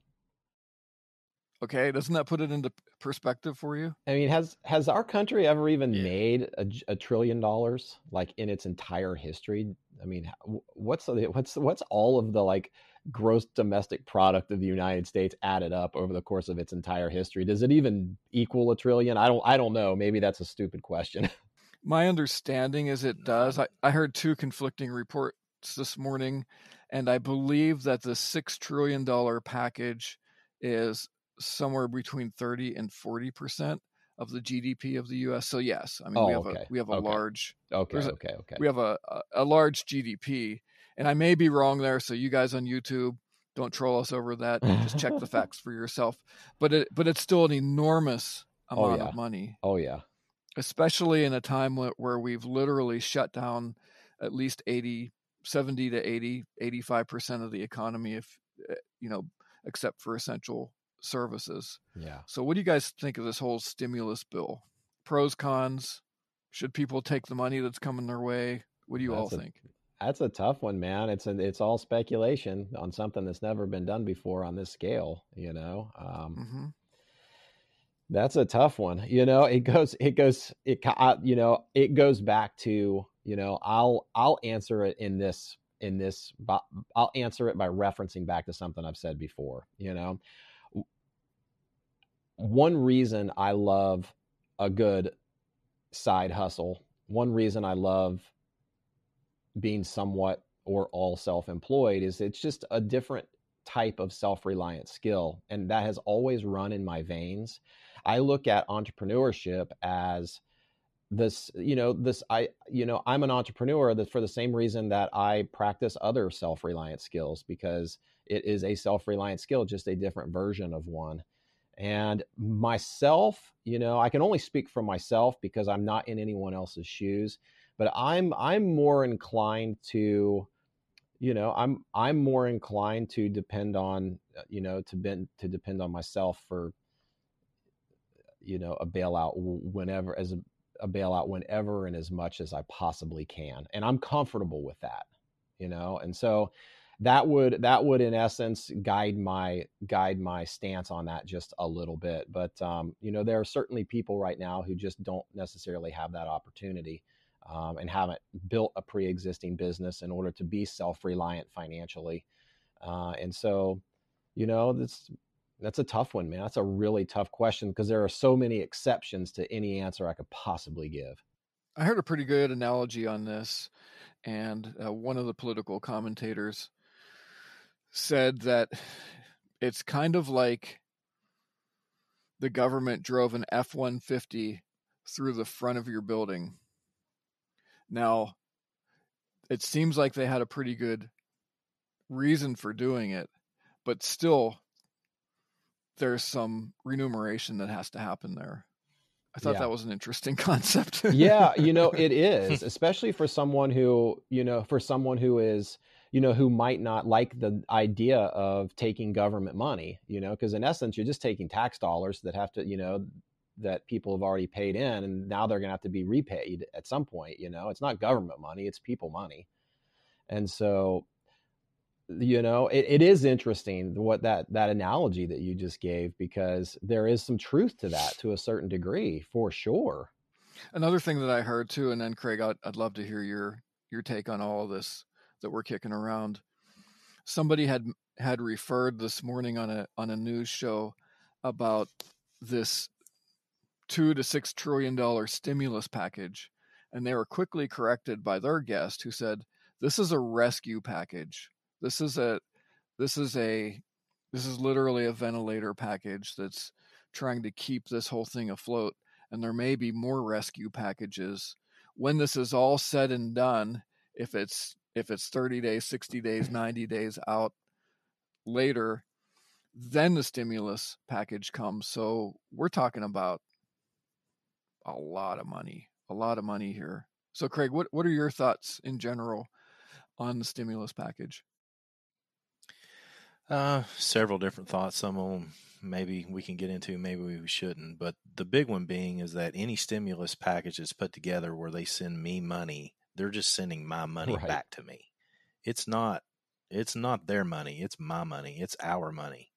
Okay, doesn't that put it into perspective for you? I mean, has has our country ever even yeah. made a, a trillion dollars, like in its entire history? I mean, what's what's what's all of the like gross domestic product of the United States added up over the course of its entire history? Does it even equal a trillion? I don't I don't know. Maybe that's a stupid question. My understanding is it does. I, I heard two conflicting reports this morning, and I believe that the six trillion dollar package is somewhere between thirty and forty percent of the G D P of the U S. So yes, I mean, oh, we have okay. a, we have a okay. large, okay, a, okay, okay. We have a, a, a large G D P, and I may be wrong there. So you guys on YouTube, don't troll us over that. Just check the facts for yourself, but it, but it's still an enormous amount oh, yeah. of money. Oh yeah. Especially in a time where we've literally shut down at least eighty, seventy to eighty, eighty-five percent of the economy, if you know, except for essential services. Yeah. So what do you guys think of this whole stimulus bill? Pros, cons? Should people take the money that's coming their way? What do you that's all a, think? That's a tough one, man. It's an, it's all speculation on something that's never been done before on this scale, you know? Um, mm-hmm. That's a tough one. You know, it goes, it goes, it, I, you know, it goes back to, you know, I'll, I'll answer it in this, in this, I'll answer it by referencing back to something I've said before. You know, one reason I love a good side hustle, one reason I love being somewhat or all self-employed is it's just a different type of self-reliant skill. And that has always run in my veins. I look at entrepreneurship as this, you know, this, I, you know, I'm an entrepreneur that for the same reason that I practice other self-reliant skills, because it is a self-reliant skill, just a different version of one. And myself, you know, I can only speak for myself because I'm not in anyone else's shoes, but I'm, I'm more inclined to, you know, I'm, I'm more inclined to depend on, you know, to bend, to depend on myself for, you know, a bailout whenever, as a, a bailout whenever and as much as I possibly can. And I'm comfortable with that, you know? And so that would, that would in essence guide my, guide my stance on that just a little bit. But, um, you know, there are certainly people right now who just don't necessarily have that opportunity, um, and haven't built a pre-existing business in order to be self-reliant financially. Uh, and so, you know, that's, That's a tough one, man. That's a really tough question because there are so many exceptions to any answer I could possibly give. I heard a pretty good analogy on this. And uh, one of the political commentators said that it's kind of like the government drove an F one fifty through the front of your building. Now, it seems like they had a pretty good reason for doing it, but still, there's some remuneration that has to happen there. I thought yeah. that was an interesting concept. Yeah. You know, it is, especially for someone who, you know, for someone who is, you know, who might not like the idea of taking government money, you know, because in essence, you're just taking tax dollars that have to, you know, that people have already paid in, and now they're going to have to be repaid at some point. You know, it's not government money, it's people money. And so, you know, it, it is interesting what that, that analogy that you just gave, because there is some truth to that to a certain degree for sure. Another thing that I heard too, and then Craig, I'd, I'd love to hear your, your take on all of this that we're kicking around. Somebody had, had referred this morning on a, on a news show about this two to six trillion dollars stimulus package. And they were quickly corrected by their guest who said, this is a rescue package. This is a, this is a, this is literally a ventilator package that's trying to keep this whole thing afloat. And there may be more rescue packages when this is all said and done. If it's, if it's thirty days, sixty days, ninety days out later, then the stimulus package comes. So we're talking about a lot of money, a lot of money here. So Craig, what, what are your thoughts in general on the stimulus package? Uh, several different thoughts. Some of them maybe we can get into, maybe we shouldn't. But the big one being is that any stimulus package that's put together where they send me money, they're just sending my money right. back to me. It's not, it's not their money. It's my money. It's our money.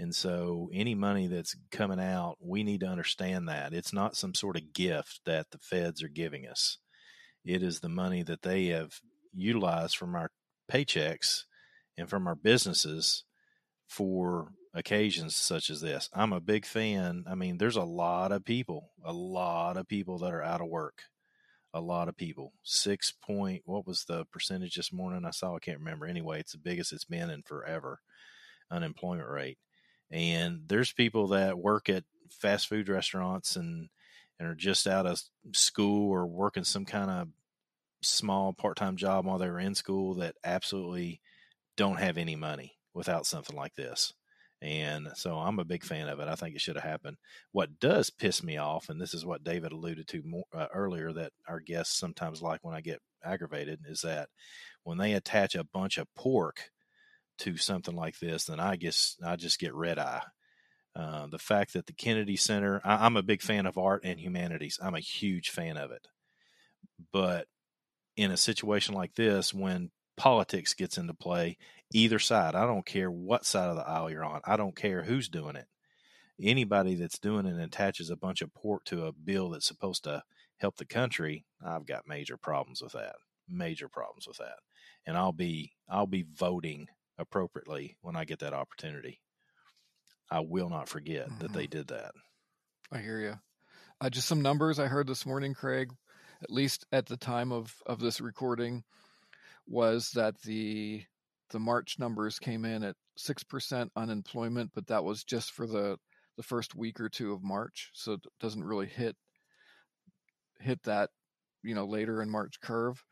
And so any money that's coming out, we need to understand that it's not some sort of gift that the feds are giving us. It is the money that they have utilized from our paychecks and from our businesses for occasions such as this. I'm a big fan. I mean, there's a lot of people, a lot of people that are out of work, a lot of people, six point, what was the percentage this morning? I saw, I can't remember. Anyway, it's the biggest it's been in forever, unemployment rate. And there's people that work at fast food restaurants and, and are just out of school or working some kind of small part-time job while they were in school that absolutely don't have any money without something like this. And so I'm a big fan of it. I think it should have happened. What does piss me off, and this is what David alluded to more, uh, earlier, that our guests sometimes like when I get aggravated, is that when they attach a bunch of pork to something like this, then I guess I just get red eye. Uh, the fact that the Kennedy Center, I, I'm a big fan of art and humanities. I'm a huge fan of it. But in a situation like this, when politics gets into play, either side, I don't care what side of the aisle you're on. I don't care who's doing it. Anybody that's doing it and attaches a bunch of pork to a bill that's supposed to help the country, I've got major problems with that. Major problems with that. And I'll be, I'll be voting appropriately when I get that opportunity. I will not forget mm-hmm. that they did that. I hear you. Uh, just some numbers I heard this morning, Craig, at least at the time of, of this recording, was that the the March numbers came in at six percent unemployment, but that was just for the, the first week or two of March. So it doesn't really hit hit that, you know, later in March curve.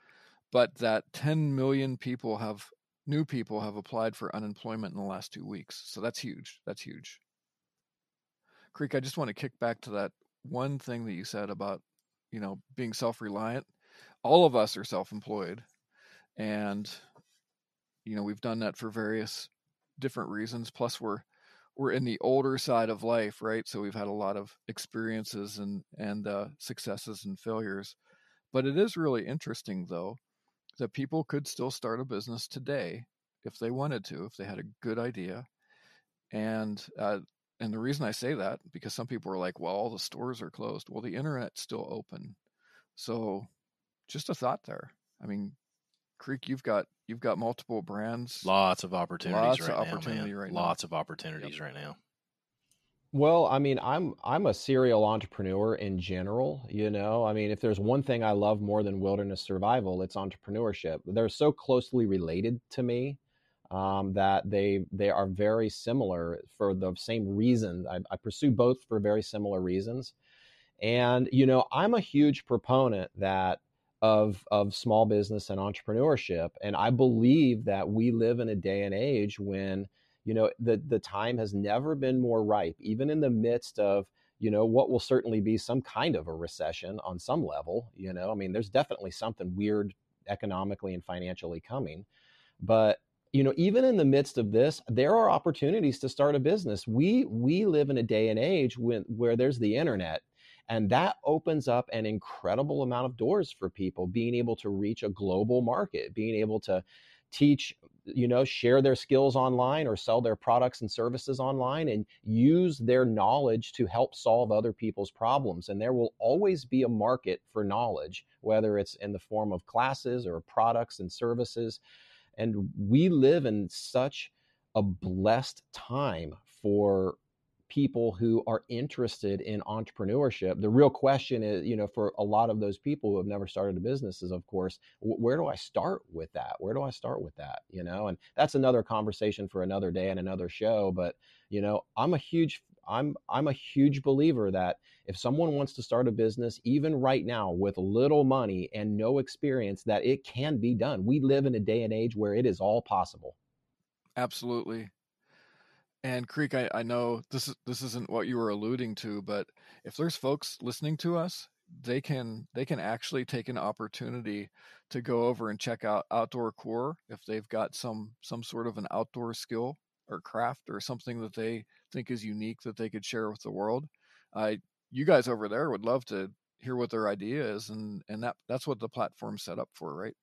But that ten million people have new people have applied for unemployment in the last two weeks. So that's huge. That's huge. Creek, I just want to kick back to that one thing that you said about, you know, being self-reliant. All of us are self-employed, and, you know, we've done that for various different reasons. Plus we're, we're in the older side of life, right? So we've had a lot of experiences and, and uh, successes and failures, but it is really interesting though, that people could still start a business today if they wanted to, if they had a good idea. And uh, and the reason I say that, because some people are like, well, all the stores are closed. Well, the internet's still open. So just a thought there. I mean, Creek, you've got you've got multiple brands. Lots of opportunities Lots right, of opportunity now, right now. Lots of opportunities yep. right now. Well, I mean, I'm I'm a serial entrepreneur in general, you know. I mean, if there's one thing I love more than wilderness survival, it's entrepreneurship. They're so closely related to me um, that they they are very similar for the same reason. I, I pursue both for very similar reasons. And, you know, I'm a huge proponent that of of small business and entrepreneurship. And I believe that we live in a day and age when You know, the, the time has never been more ripe, even in the midst of, you know, what will certainly be some kind of a recession on some level. You know, I mean, there's definitely something weird economically and financially coming. But, you know, even in the midst of this, there are opportunities to start a business. We we live in a day and age when, where there's the internet, and that opens up an incredible amount of doors for people, being able to reach a global market, being able to teach, you know, share their skills online or sell their products and services online and use their knowledge to help solve other people's problems. And there will always be a market for knowledge, whether it's in the form of classes or products and services. And we live in such a blessed time for people who are interested in entrepreneurship. The real question is, you know, for a lot of those people who have never started a business is, of course, where do I start with that? Where do I start with that? You know, and that's another conversation for another day and another show. But, you know, I'm a huge, I'm, I'm a huge believer that if someone wants to start a business, even right now with little money and no experience, that it can be done. We live in a day and age where it is all possible. Absolutely. And Creek, I, I know this is, this isn't what you were alluding to, but if there's folks listening to us, they can they can actually take an opportunity to go over and check out Outdoor Core if they've got some some sort of an outdoor skill or craft or something that they think is unique that they could share with the world. I uh, you guys over there would love to hear what their idea is, and and that that's what the platform's set up for, right?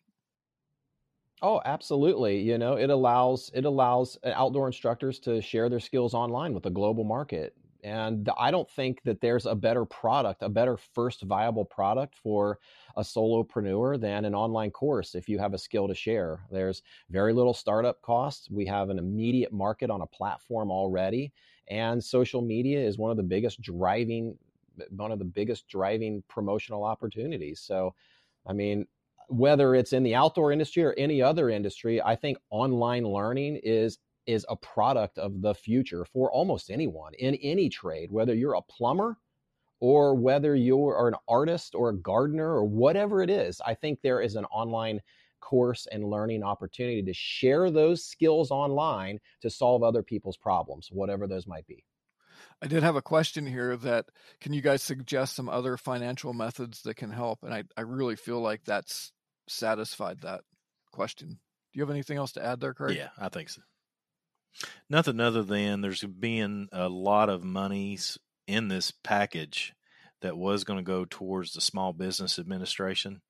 Oh, absolutely. You know, it allows it allows outdoor instructors to share their skills online with a global market. And I don't think that there's a better product, a better first viable product for a solopreneur than an online course if you have a skill to share. There's very little startup costs. We have an immediate market on a platform already. And social media is one of the biggest driving, one of the biggest driving promotional opportunities. So, I mean, whether it's in the outdoor industry or any other industry, I think online learning is is a product of the future for almost anyone in any trade, whether you're a plumber or whether you're an artist or a gardener or whatever it is. I think there is an online course and learning opportunity to share those skills online to solve other people's problems, whatever those might be. I did have a question here that, can you guys suggest some other financial methods that can help? And I, I really feel like that's satisfied that question. Do you have anything else to add there, Craig? Yeah, I think so. Nothing other than there's been a lot of monies in this package that was going to go towards the Small Business Administration.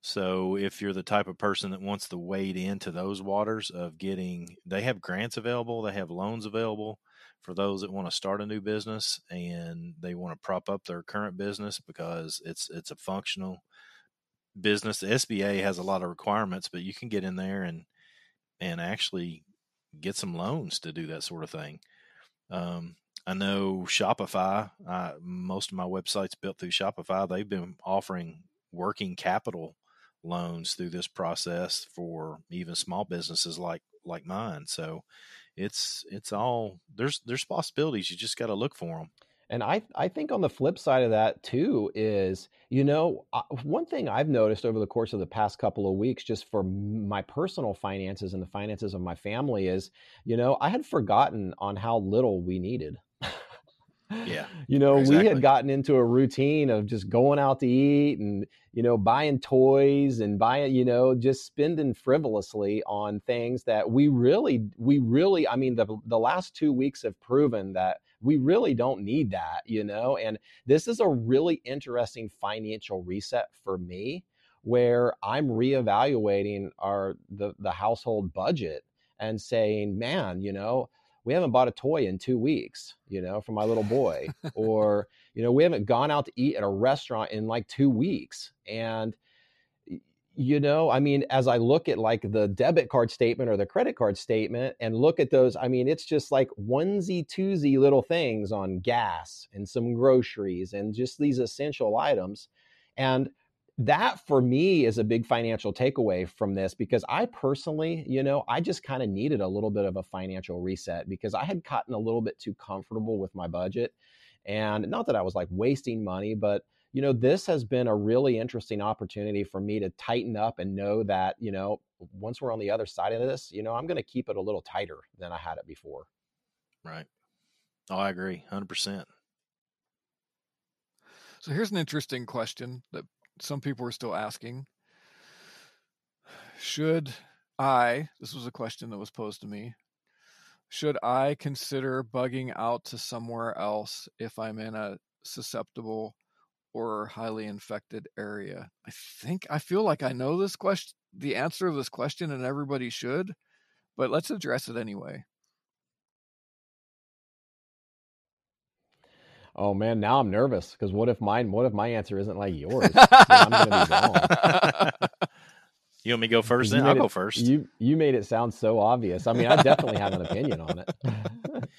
So if you're the type of person that wants to wade into those waters of getting, they have grants available, they have loans available for those that want to start a new business and they want to prop up their current business because it's it's a functional business. The S B A has a lot of requirements, but you can get in there and and actually get some loans to do that sort of thing. Um, I know Shopify, uh, most of my websites built through Shopify, they've been offering working capital loans through this process for even small businesses like like mine. So it's it's all there's there's possibilities. You just got to look for them. And I I think on the flip side of that too is, you know, one thing I've noticed over the course of the past couple of weeks, just for my personal finances and the finances of my family, is, you know, I had forgotten on how little we needed. Yeah. You know, exactly. We had gotten into a routine of just going out to eat and, you know, buying toys and buying, you know, just spending frivolously on things that we really, we really, I mean, the the last two weeks have proven that we really don't need that, you know, and this is a really interesting financial reset for me where I'm reevaluating our, the, the household budget and saying, man, you know, we haven't bought a toy in two weeks, you know, for my little boy, or, you know, we haven't gone out to eat at a restaurant in like two weeks. And, you know, I mean, as I look at like the debit card statement or the credit card statement and look at those, I mean, it's just like onesie, twosie little things on gas and some groceries and just these essential items. And that for me is a big financial takeaway from this, because I personally, you know, I just kind of needed a little bit of a financial reset because I had gotten a little bit too comfortable with my budget. And not that I was like wasting money, but, you know, this has been a really interesting opportunity for me to tighten up and know that, you know, once we're on the other side of this, you know, I'm going to keep it a little tighter than I had it before. Right. Oh, I agree. one hundred percent. So here's an interesting question that some people are still asking. Should I, this was a question that was posed to me, should I consider bugging out to somewhere else if I'm in a susceptible or highly infected area? I think, I feel like I know this question, the answer of this question, and everybody should, but let's address it anyway. Oh man, now I'm nervous because what if mine? What if my answer isn't like yours? Then I'm gonna be wrong. You want me to go first? Then I'll it, go first. You you made it sound so obvious. I mean, I definitely have an opinion on it.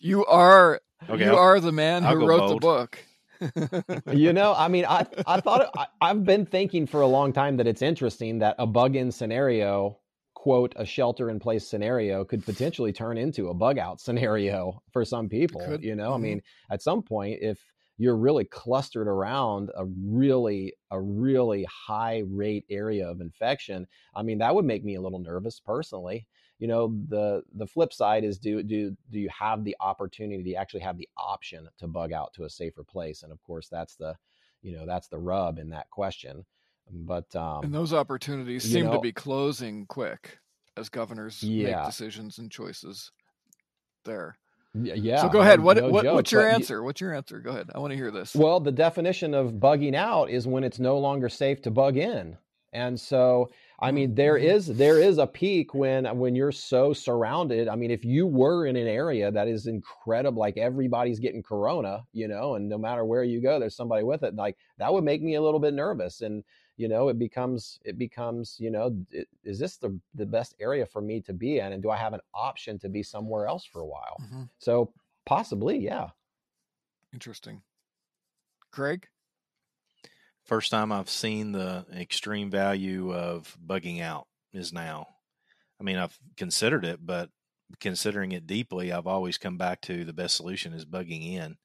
You are okay, you I'll, are the man who wrote bold. the book. You know, I mean, I I thought it, I, I've been thinking for a long time that it's interesting that a bug in scenario, quote, a shelter in place scenario, could potentially turn into a bug out scenario for some people. Could, you know, mm-hmm. I mean, at some point, if you're really clustered around a really, a really high rate area of infection, I mean, that would make me a little nervous personally. You know, the, the flip side is do, do, do you have the opportunity to actually have the option to bug out to a safer place? And of course, that's the, you know, that's the rub in that question. But um, and those opportunities seem know, to be closing quick as governors yeah. make decisions and choices there. Yeah. So go ahead. What, no what joke, what's your answer? You, what's your answer? Go ahead. I want to hear this. Well, the definition of bugging out is when it's no longer safe to bug in. And so, I mean, there is there is a peak when when you're so surrounded. I mean, if you were in an area that is incredible, like everybody's getting corona, you know, and no matter where you go, there's somebody with it. Like that would make me a little bit nervous. And you know, it becomes, it becomes, you know, it, is this the, the best area for me to be in? And do I have an option to be somewhere else for a while? Mm-hmm. So possibly, yeah. Interesting. Craig? First time I've seen the extreme value of bugging out is now. I mean, I've considered it, but considering it deeply, I've always come back to the best solution is bugging in.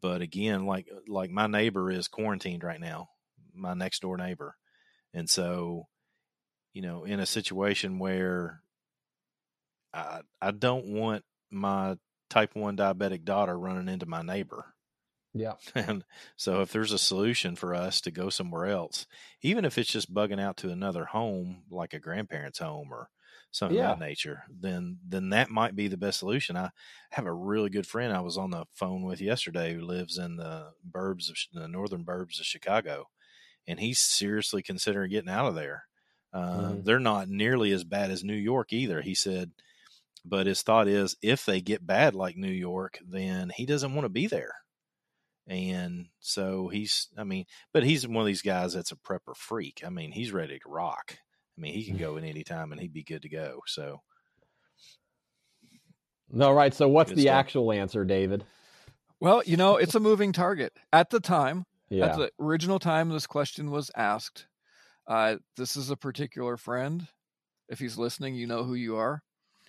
But again, like, like my neighbor is quarantined right now, my next door neighbor. And so, you know, in a situation where I, I don't want my type one diabetic daughter running into my neighbor. Yeah. And so if there's a solution for us to go somewhere else, even if it's just bugging out to another home, like a grandparent's home or something yeah. of that nature, then, then that might be the best solution. I have a really good friend I was on the phone with yesterday who lives in the burbs of the northern burbs of Chicago, and he's seriously considering getting out of there. Uh, mm-hmm. They're not nearly as bad as New York either, he said, but his thought is if they get bad like New York, then he doesn't want to be there. And so he's, I mean, but he's one of these guys that's a prepper freak. I mean, he's ready to rock. I mean, he can go at any time and he'd be good to go. So. No, right. So what's good the stuff. Actual answer, David? Well, you know, it's a moving target at the time. Yeah. At the original time this question was asked. Uh, this is a particular friend. If he's listening, you know who you are,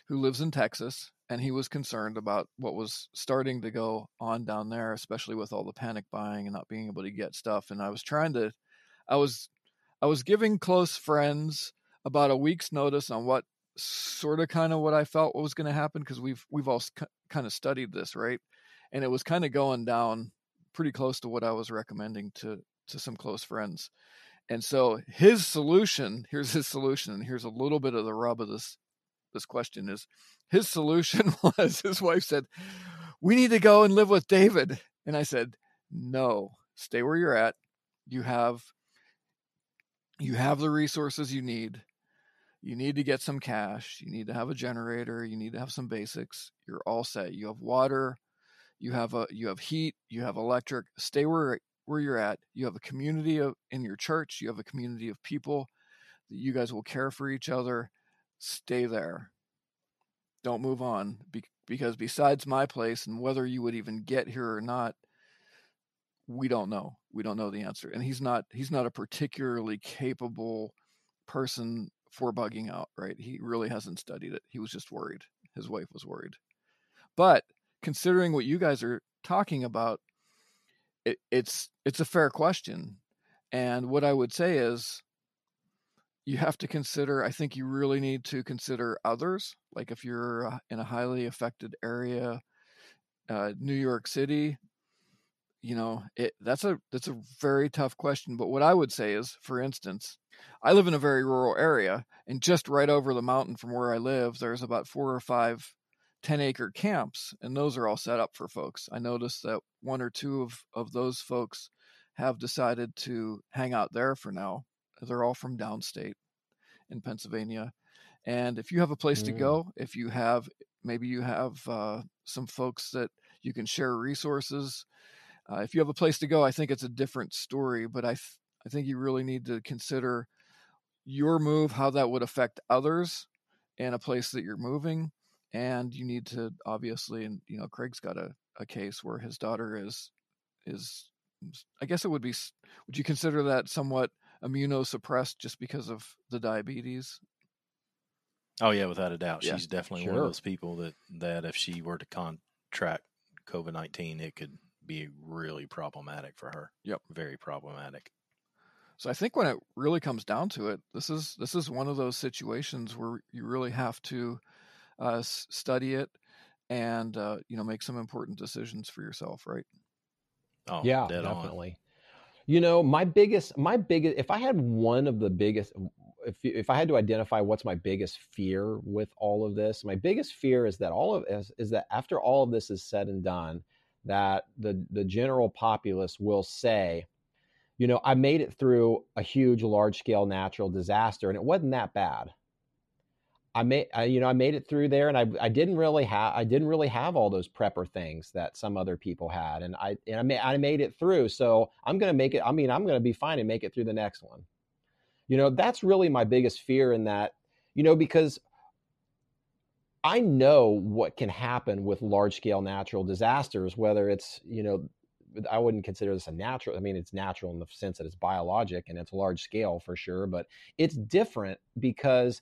who lives in Texas. And he was concerned about what was starting to go on down there, especially with all the panic buying and not being able to get stuff. And I was trying to, I was, I was giving close friends about a week's notice on what sort of kind of what I felt was going to happen. Cause we've, we've all c- kind of studied this, right? And it was kind of going down pretty close to what I was recommending to, to some close friends. And so his solution, here's his solution. And here's a little bit of the rub of this This question is his solution was his wife said, we need to go and live with David. And I said, no, stay where you're at. You have, you have the resources you need. You need to get some cash. You need to have a generator. You need to have some basics. You're all set. You have water. You have a, you have heat, you have electric. Stay where, where you're at. You have a community of, in your church. You have a community of people that you guys will care for each other. Stay there. Don't move on be- because besides my place and whether you would even get here or not, we don't know. We don't know the answer. And he's not, he's not a particularly capable person for bugging out, right? He really hasn't studied it. He was just worried. His wife was worried. But considering what you guys are talking about, it, it's, it's a fair question. And what I would say is, you have to consider, I think you really need to consider others. Like if you're in a highly affected area, uh, New York City, you know, it, that's a, that's a very tough question. But what I would say is, for instance, I live in a very rural area, and just right over the mountain from where I live, there's about four or five ten acre camps, and those are all set up for folks. I noticed that one or two of, of those folks have decided to hang out there for now. They're all from downstate in Pennsylvania. And if you have a place mm. to go, if you have, maybe you have uh, some folks that you can share resources. Uh, if you have a place to go, I think it's a different story, but I, th- I think you really need to consider your move, how that would affect others in a place that you're moving. And you need to obviously, and you know, Craig's got a, a case where his daughter is, is, I guess it would be, would you consider that somewhat immunosuppressed just because of the diabetes? Oh yeah, without a doubt. Yeah. She's definitely sure. one of those people that, that if she were to contract COVID nineteen, it could be really problematic for her. Yep. Very problematic. So I think when it really comes down to it, this is, this is one of those situations where you really have to uh, study it and, uh, you know, make some important decisions for yourself. Right. Oh yeah, definitely. On. You know, my biggest, my biggest, if I had one of the biggest, if if I had to identify what's my biggest fear with all of this, my biggest fear is that all of is, is that after all of this is said and done, that the, the general populace will say, you know, I made it through a huge, large scale natural disaster and it wasn't that bad. I made, I, you know, I made it through there and I, I didn't really have, I didn't really have all those prepper things that some other people had. And I, and I made, I made it through. So I'm going to make it, I mean, I'm going to be fine and make it through the next one. You know, that's really my biggest fear in that, you know, because I know what can happen with large scale natural disasters, whether it's, you know, I wouldn't consider this a natural. I mean, it's natural in the sense that it's biologic and it's large scale for sure, but it's different because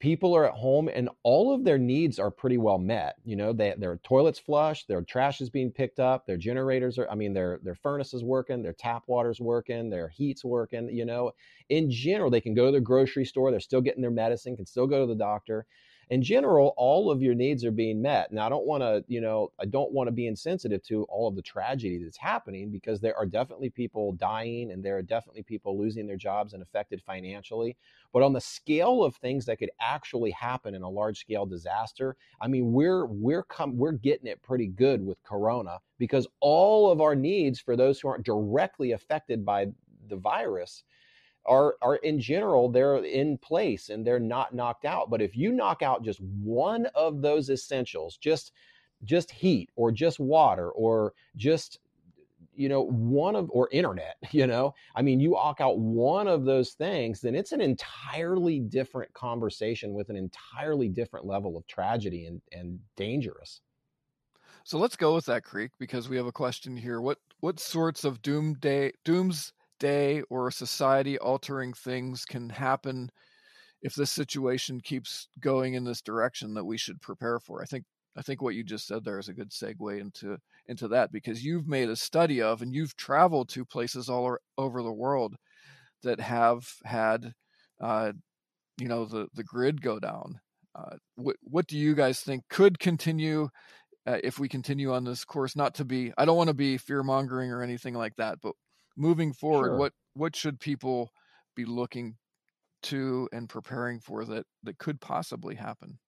people are at home and all of their needs are pretty well met. You know, they, their toilets flushed, their trash is being picked up, their generators are, I mean, their, their furnace is working, their tap water's working, their heat's working, you know, in general, they can go to the grocery store. They're still getting their medicine, can still go to the doctor. In general, all of your needs are being met. Now, I don't want to, you know, I don't want to be insensitive to all of the tragedy that's happening, because there are definitely people dying and there are definitely people losing their jobs and affected financially. But on the scale of things that could actually happen in a large-scale disaster, I mean, we're we're com- we're getting it pretty good with Corona, because all of our needs for those who aren't directly affected by the virus Are, are in general, they're in place and they're not knocked out. But if you knock out just one of those essentials, just just heat or just water or just, you know, one of, or internet, you know, I mean, you knock out one of those things, then it's an entirely different conversation with an entirely different level of tragedy and, and dangerous. So let's go with that, Creek, because we have a question here. What what sorts of doomsday dooms day or society altering things can happen if this situation keeps going in this direction that we should prepare for? I think I think what you just said there is a good segue into into that, because you've made a study of and you've traveled to places all over the world that have had uh, you know the the grid go down. Uh, what what do you guys think could continue uh, if we continue on this course? Not to be I don't want to be fear mongering or anything like that, but moving forward, sure. what what should people be looking to and preparing for that that could possibly happen?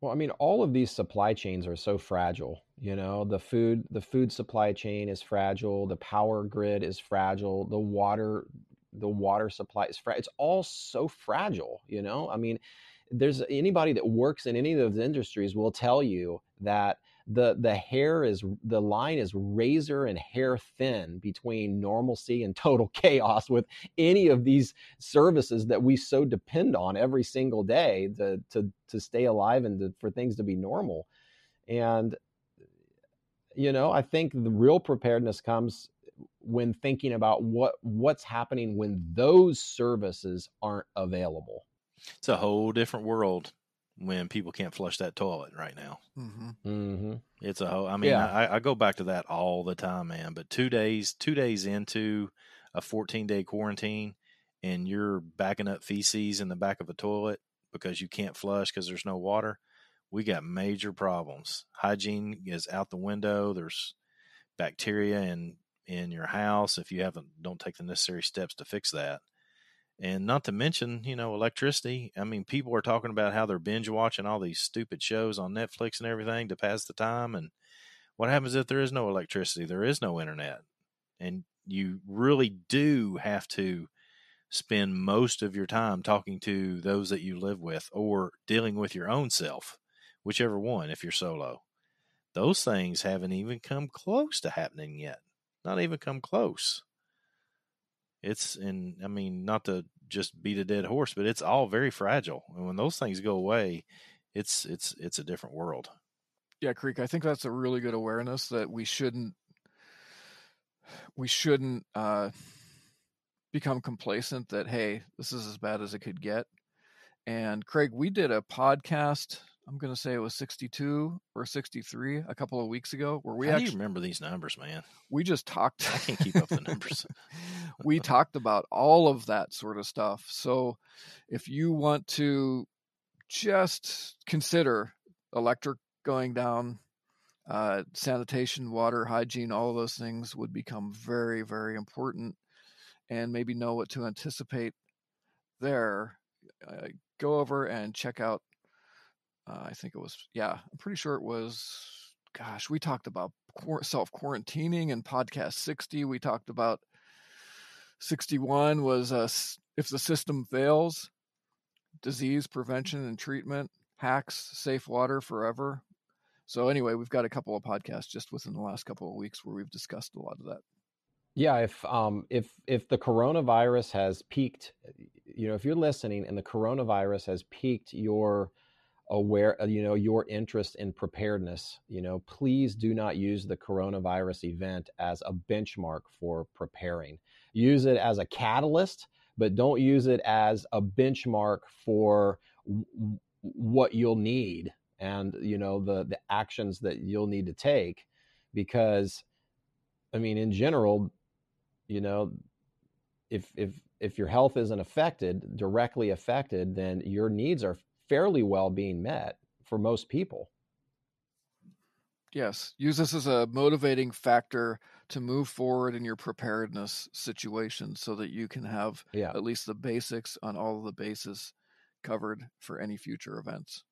Well, I mean, all of these supply chains are so fragile. You know, the food the food supply chain is fragile, the power grid is fragile, the water the water supply is fragile. It's all so fragile. You know, I mean, there's anybody that works in any of those industries will tell you that the the hair is the line is razor and hair thin between normalcy and total chaos with any of these services that we so depend on every single day to to to stay alive and to, for things to be normal. And you know, I think the real preparedness comes when thinking about what what's happening when those services aren't available. It's a whole different world when people can't flush that toilet right now. Mm-hmm. Mm-hmm. It's a whole, I mean, yeah. I, I go back to that all the time, man, but two days, two days into a fourteen day quarantine and you're backing up feces in the back of a toilet because you can't flush because there's no water. We got major problems. Hygiene is out the window. There's bacteria in, in your house. If you haven't, don't take the necessary steps to fix that. And not to mention, you know, electricity. I mean, people are talking about how they're binge watching all these stupid shows on Netflix and everything to pass the time. And what happens if there is no electricity? There is no internet. And you really do have to spend most of your time talking to those that you live with or dealing with your own self, whichever one, if you're solo. Those things haven't even come close to happening yet. Not even come close. It's, and I mean, not to just beat a dead horse, but it's all very fragile. And when those things go away, it's, it's, it's a different world. Yeah. Creek, I think that's a really good awareness that we shouldn't, we shouldn't, uh, become complacent that, hey, this is as bad as it could get. And Craig, we did a podcast, I'm going to say it was sixty-two or sixty-three a couple of weeks ago where we How actually do you remember these numbers, man. We just talked. I can't keep up the numbers. We talked about all of that sort of stuff. So if you want to just consider electric going down, uh, sanitation, water, hygiene, all of those things would become very, very important, and maybe know what to anticipate there. Uh, go over and check out. Uh, I think it was, yeah, I'm pretty sure it was, gosh, we talked about self-quarantining in podcast sixty. We talked about sixty-one was uh, if the system fails, disease prevention and treatment, hacks, safe water forever. So anyway, we've got a couple of podcasts just within the last couple of weeks where we've discussed a lot of that. Yeah, if um if if the coronavirus has peaked, you know, if you're listening and the coronavirus has peaked your aware, you know, your interest in preparedness, you know, please do not use the coronavirus event as a benchmark for preparing. Use it as a catalyst, but don't use it as a benchmark for w- what you'll need and, you know, the, the actions that you'll need to take, because I mean, in general, you know, if, if, if your health isn't affected, directly affected, then your needs are fairly well being met for most people. Yes. Use this as a motivating factor to move forward in your preparedness situation so that you can have yeah. at least the basics on all of the bases covered for any future events.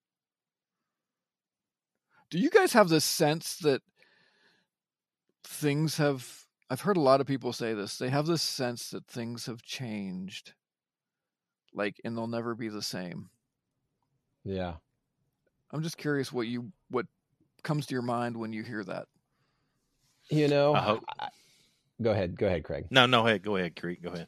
Do you guys have this sense that things have, I've heard a lot of people say this, they have this sense that things have changed, like, and they'll never be the same. Yeah. I'm just curious what you, what comes to your mind when you hear that. You know, I I, go ahead, go ahead, Craig. No, no, hey, go ahead, Creek, go ahead.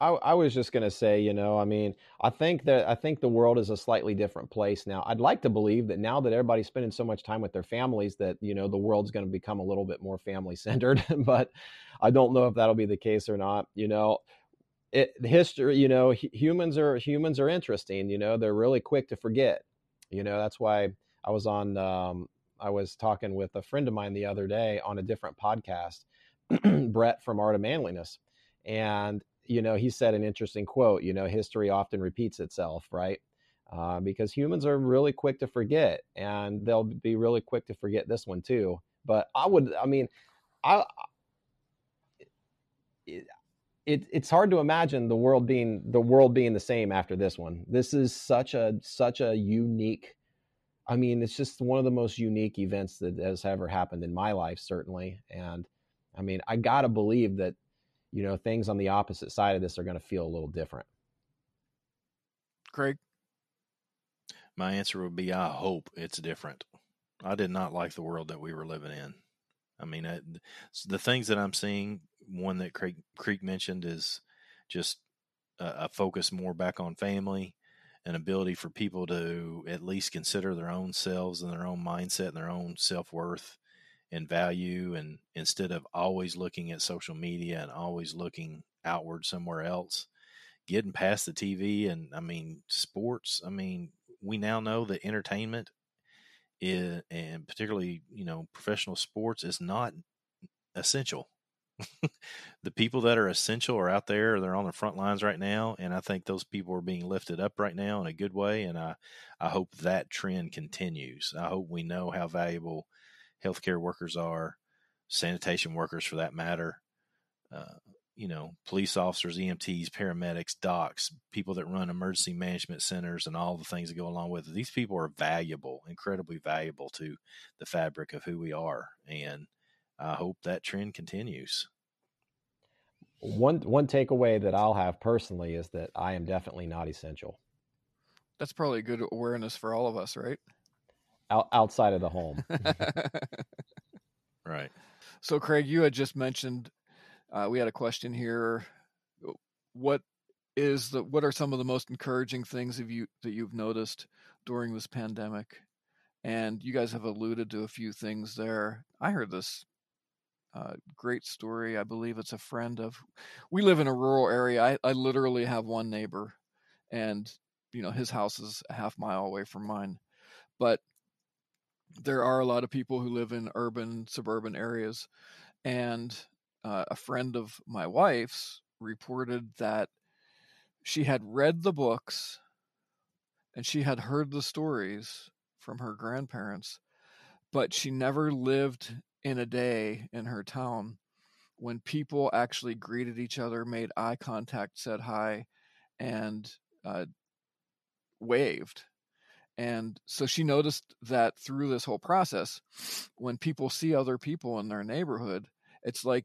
I, I was just going to say, you know, I mean, I think that I think the world is a slightly different place now. I'd like to believe that now that everybody's spending so much time with their families that, you know, the world's going to become a little bit more family centered, but I don't know if that'll be the case or not. You know, it, history, you know, humans are humans are interesting. You know, they're really quick to forget. You know, that's why I was on um, I was talking with a friend of mine the other day on a different podcast, Brett from Art of Manliness. And you know, he said an interesting quote, you know, history often repeats itself, right? Uh, because humans are really quick to forget, and they'll be really quick to forget this one too. But I would, I mean, I, it, it, it's hard to imagine the world being, the world being the same after this one. This is such a, such a unique, I mean, it's just one of the most unique events that has ever happened in my life, certainly. And I mean, I gotta believe that, you know, things on the opposite side of this are going to feel a little different. Craig? My answer would be, I hope it's different. I did not like the world that we were living in. I mean, I, the things that I'm seeing, one that Craig, Creek mentioned is just a, a focus more back on family, an ability for people to at least consider their own selves and their own mindset and their own self-worth and value, and instead of always looking at social media and always looking outward somewhere else, getting past the T V and, I mean, sports. I mean, we now know that entertainment is, and particularly, you know, professional sports is not essential. The people that are essential are out there, they're on the front lines right now. And I think those people are being lifted up right now in a good way. And I, I hope that trend continues. I hope we know how valuable healthcare workers are, sanitation workers for that matter, uh, you know, police officers, E M Ts, paramedics, docs, people that run emergency management centers and all the things that go along with it. These people are valuable, incredibly valuable to the fabric of who we are. And I hope that trend continues. One, one takeaway that I'll have personally is that I am definitely not essential. That's probably a good awareness for all of us, right? Outside of the home. Right. So Craig, you had just mentioned, uh, we had a question here. What is the, what are some of the most encouraging things have you, that you've noticed during this pandemic? And you guys have alluded to a few things there. I heard this uh, great story. I believe it's a friend of, we live in a rural area. I, I literally have one neighbor, and, you know, his house is a half mile away from mine, but there are a lot of people who live in urban, suburban areas, and uh, a friend of my wife's reported that she had read the books and she had heard the stories from her grandparents, but she never lived in a day in her town when people actually greeted each other, made eye contact, said hi, and uh, waved. And so she noticed that through this whole process, when people see other people in their neighborhood, it's like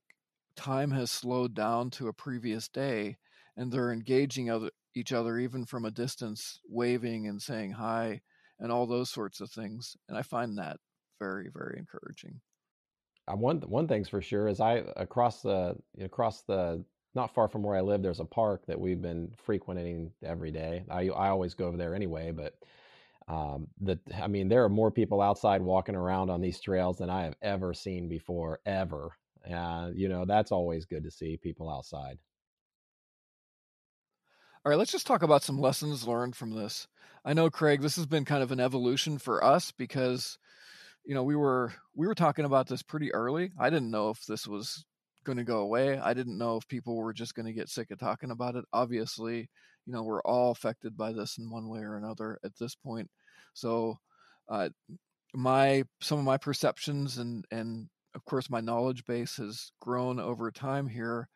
time has slowed down to a previous day, and they're engaging other, each other, even from a distance, waving and saying hi and all those sorts of things. And I find that very, very encouraging. I, one, one thing's for sure is I, across the, across the, not far from where I live, there's a park that we've been frequenting every day. I, I always go over there anyway, but Um, that, I mean, there are more people outside walking around on these trails than I have ever seen before, ever. And, uh, you know, that's always good to see people outside. All right, let's just talk about some lessons learned from this. I know, Craig, this has been kind of an evolution for us because, you know, we were we were talking about this pretty early. I didn't know if this was going to go away. I didn't know if people were just going to get sick of talking about it. Obviously, you know, we're all affected by this in one way or another at this point. So uh, my some of my perceptions and, and, of course, my knowledge base has grown over time here,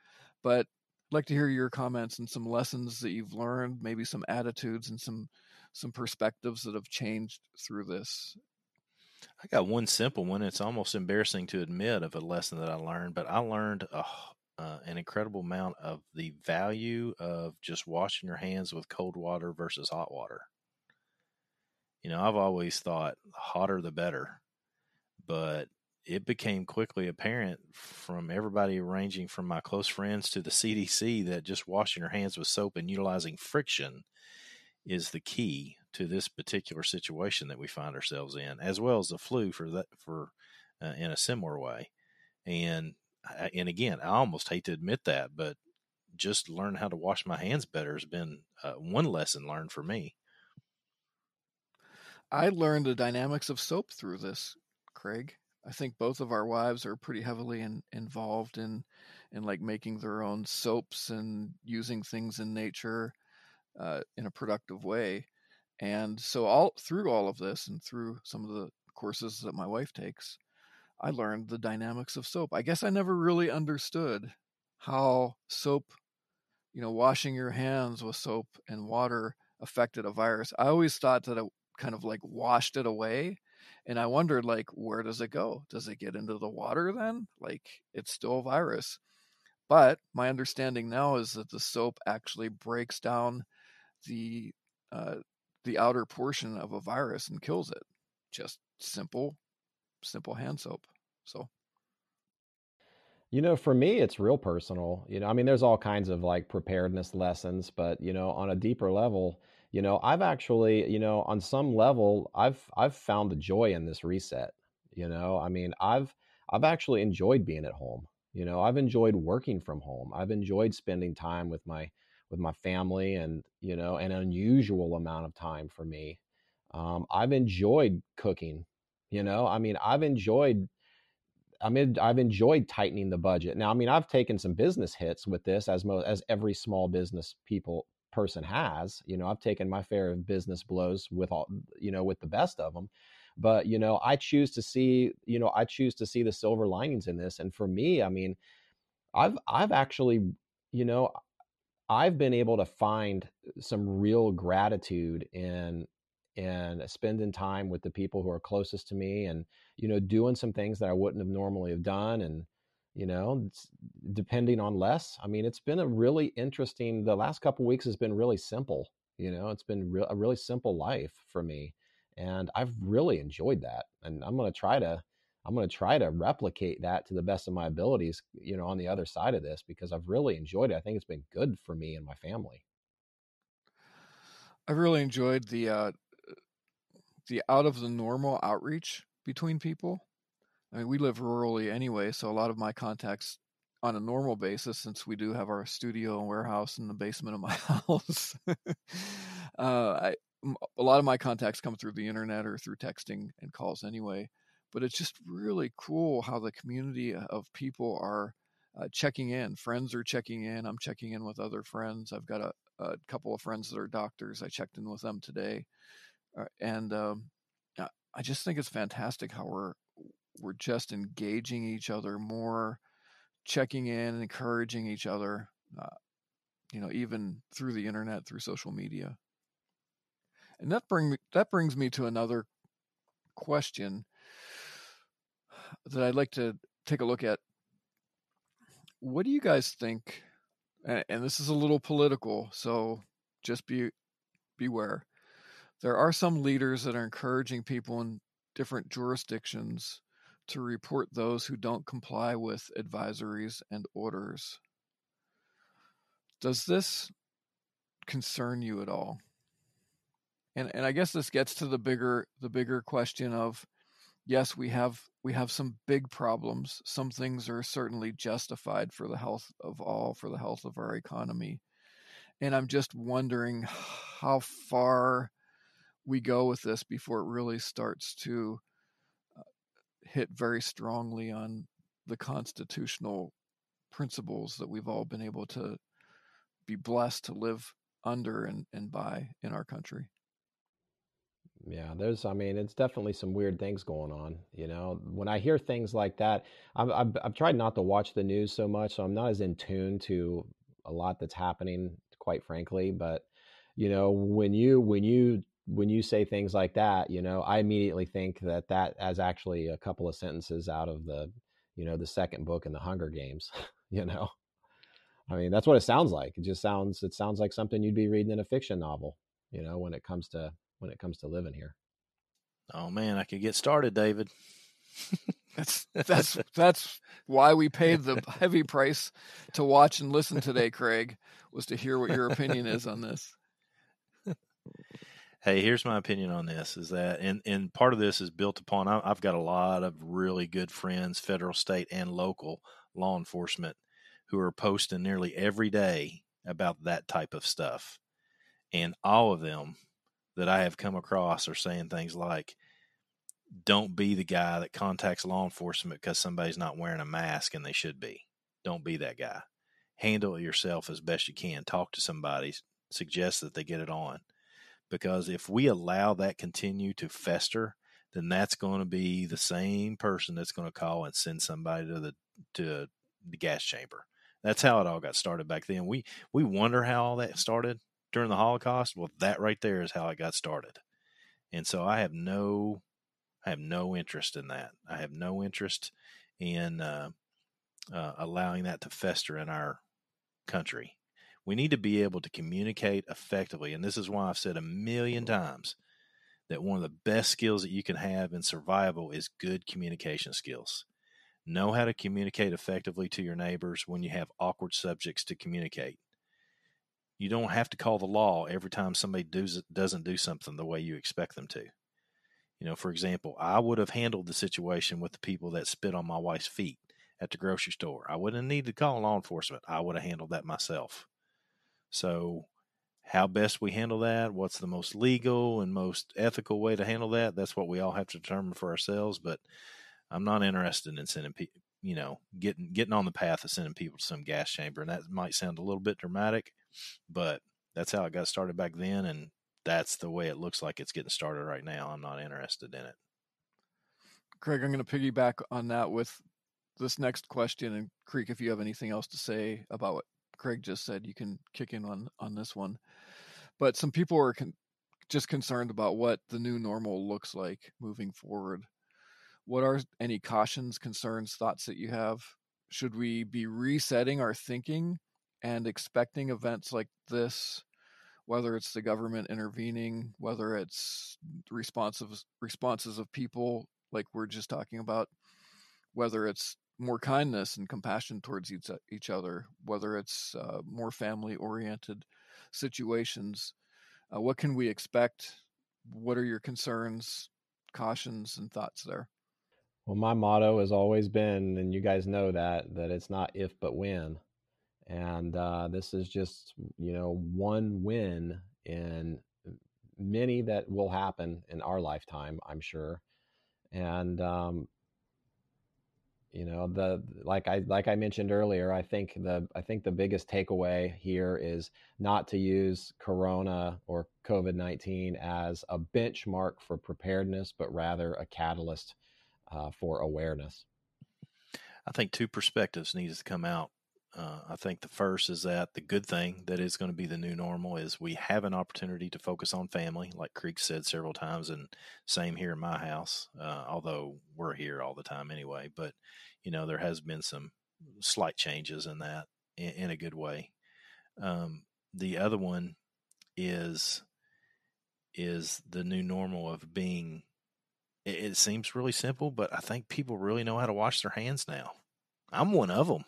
but I'd like to hear your comments and some lessons that you've learned, maybe some attitudes and some some perspectives that have changed through this. I got one simple one. It's almost embarrassing to admit of a lesson that I learned, but I learned a, uh, an incredible amount of the value of just washing your hands with cold water versus hot water. You know, I've always thought the hotter the better, but it became quickly apparent from everybody, ranging from my close friends to the C D C, that just washing your hands with soap and utilizing friction is the key to this particular situation that we find ourselves in, as well as the flu for that, for uh, in a similar way. And, I, and again, I almost hate to admit that, but just learn how to wash my hands better has been uh, one lesson learned for me. I learned the dynamics of soap through this, Craig. I think both of our wives are pretty heavily in, involved in, in like making their own soaps and using things in nature uh, in a productive way. And so all through all of this and through some of the courses that my wife takes, I learned the dynamics of soap. I guess I never really understood how soap, you know, washing your hands with soap and water affected a virus. I always thought that it kind of like washed it away. And I wondered, like, where does it go? Does it get into the water then? Like, it's still a virus. But my understanding now is that the soap actually breaks down the uh, the outer portion of a virus and kills it. Just simple, simple hand soap. So, you know, for me, it's real personal. You know, I mean, there's all kinds of like preparedness lessons, but, you know, on a deeper level, you know, I've actually, you know, on some level, I've, I've found the joy in this reset. You know, I mean, I've, I've actually enjoyed being at home. You know, I've enjoyed working from home. I've enjoyed spending time with my, with my family and, you know, an unusual amount of time for me. Um, I've enjoyed cooking, you know, I mean, I've enjoyed, I mean, I've enjoyed tightening the budget. Now, I mean, I've taken some business hits with this, as most, as every small business people person has. You know, I've taken my fair of business blows with all, you know, with the best of them, but, you know, I choose to see, you know, I choose to see the silver linings in this. And for me, I mean, I've, I've actually, you know, I've been able to find some real gratitude in, in spending time with the people who are closest to me and, you know, doing some things that I wouldn't have normally have done. And, you know, depending on less. I mean, it's been a really interesting, the last couple of weeks has been really simple. You know, it's been re- a really simple life for me. And I've really enjoyed that. And I'm going to try to, I'm going to try to replicate that to the best of my abilities, you know, on the other side of this, because I've really enjoyed it. I think it's been good for me and my family. I've really enjoyed the, uh, the out of the normal outreach between people. I mean, we live rurally anyway, so a lot of my contacts on a normal basis, since we do have our studio and warehouse in the basement of my house, uh, I, a lot of my contacts come through the internet or through texting and calls anyway. But it's just really cool how the community of people are uh, checking in. Friends are checking in. I'm checking in with other friends. I've got a, a couple of friends that are doctors. I checked in with them today. Uh, and um, I just think it's fantastic how we're, we're just engaging each other more, checking in and encouraging each other, uh, you know, even through the internet, through social media. And that bring me, that brings me to another question that I'd like to take a look at. What do you guys think? And, and this is a little political, so just be beware. There are some leaders that are encouraging people in different jurisdictions to report those who don't comply with advisories and orders. Does this concern you at all? And and I guess this gets to the bigger the bigger question of, yes, we have we have some big problems. Some things are certainly justified for the health of all, for the health of our economy. And I'm just wondering how far we go with this before it really starts to hit very strongly on the constitutional principles that we've all been able to be blessed to live under and, and by in our country. Yeah, there's, I mean, it's definitely some weird things going on. You know, when I hear things like that, I've, I've, I've tried not to watch the news so much, so I'm not as in tune to a lot that's happening, quite frankly. But, you know, when you, when you, when you say things like that, you know, I immediately think that that as actually a couple of sentences out of the, you know, the second book in the Hunger Games, you know, I mean, that's what it sounds like. It just sounds, it sounds like something you'd be reading in a fiction novel, you know, when it comes to, when it comes to living here. Oh man, I could get started, David. That's, that's, that's why we paid the heavy price to watch and listen today, Craig, was to hear what your opinion is on this. Hey, here's my opinion on this is that, and, and part of this is built upon, I, I've got a lot of really good friends, federal, state, and local law enforcement who are posting nearly every day about that type of stuff. And all of them that I have come across are saying things like, don't be the guy that contacts law enforcement because somebody's not wearing a mask and they should be. Don't be that guy. Handle it yourself as best you can. Talk to somebody, suggest that they get it on. Because if we allow that continue to fester, then that's going to be the same person that's going to call and send somebody to the to the gas chamber. That's how it all got started back then. We we wonder how all that started during the Holocaust. Well, that right there is how it got started. And so I have no I have no interest in that. I have no interest in uh, uh, allowing that to fester in our country. We need to be able to communicate effectively. And this is why I've said a million times that one of the best skills that you can have in survival is good communication skills. Know how to communicate effectively to your neighbors when you have awkward subjects to communicate. You don't have to call the law every time somebody does, doesn't do something the way you expect them to. You know, for example, I would have handled the situation with the people that spit on my wife's feet at the grocery store. I wouldn't have needed to call law enforcement. I would have handled that myself. So how best we handle that, what's the most legal and most ethical way to handle that, that's what we all have to determine for ourselves. But I'm not interested in sending people, you know, getting getting on the path of sending people to some gas chamber. And that might sound a little bit dramatic, but that's how it got started back then. And that's the way it looks like it's getting started right now. I'm not interested in it. Craig, I'm going to piggyback on that with this next question. And Creek, if you have anything else to say about what Craig just said, you can kick in on, on this one. But some people are con- just concerned about what the new normal looks like moving forward. What are any cautions, concerns, thoughts that you have? Should we be resetting our thinking and expecting events like this, whether it's the government intervening, whether it's responsive responses of people like we're just talking about, whether it's more kindness and compassion towards each, each other, whether it's uh, more family-oriented situations. Uh, what can we expect? What are your concerns, cautions, and thoughts there? Well, my motto has always been, and you guys know that, that it's not if but when. And uh, this is just, you know, one win in many that will happen in our lifetime, I'm sure. And, um, you know, the, like I, like I mentioned earlier, I think the, I think the biggest takeaway here is not to use Corona or COVID nineteen as a benchmark for preparedness, but rather a catalyst uh, for awareness. I think two perspectives need to come out. Uh, I think the first is that the good thing that is going to be the new normal is we have an opportunity to focus on family, like Creek said several times, and same here in my house, uh, although we're here all the time anyway. But, you know, there has been some slight changes in that in, in a good way. Um, the other one is is the new normal of being, it, it seems really simple, but I think people really know how to wash their hands now. I'm one of them.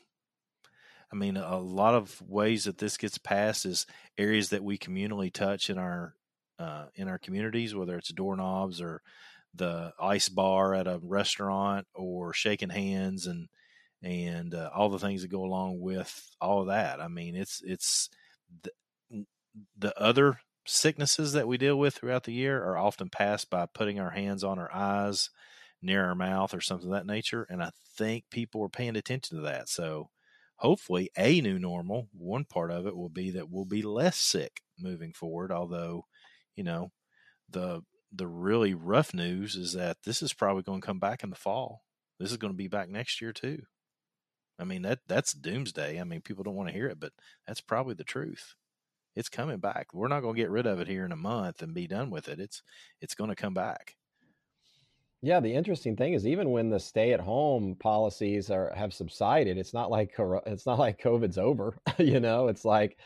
I mean, a lot of ways that this gets passed is areas that we communally touch in our uh, in our communities, whether it's doorknobs or the ice bar at a restaurant or shaking hands and and uh, all the things that go along with all of that. I mean, it's it's th- the other sicknesses that we deal with throughout the year are often passed by putting our hands on our eyes, near our mouth, or something of that nature. And I think people are paying attention to that. So hopefully a new normal, one part of it will be that we'll be less sick moving forward. Although, you know, the the really rough news is that this is probably going to come back in the fall. This is going to be back next year too. I mean, that that's doomsday. I mean, people don't want to hear it, but that's probably the truth. It's coming back. We're not going to get rid of it here in a month and be done with it. It's, it's going to come back. Yeah. The interesting thing is, even when the stay at home policies are, have subsided, it's not like, it's not like COVID's over, you know, it's like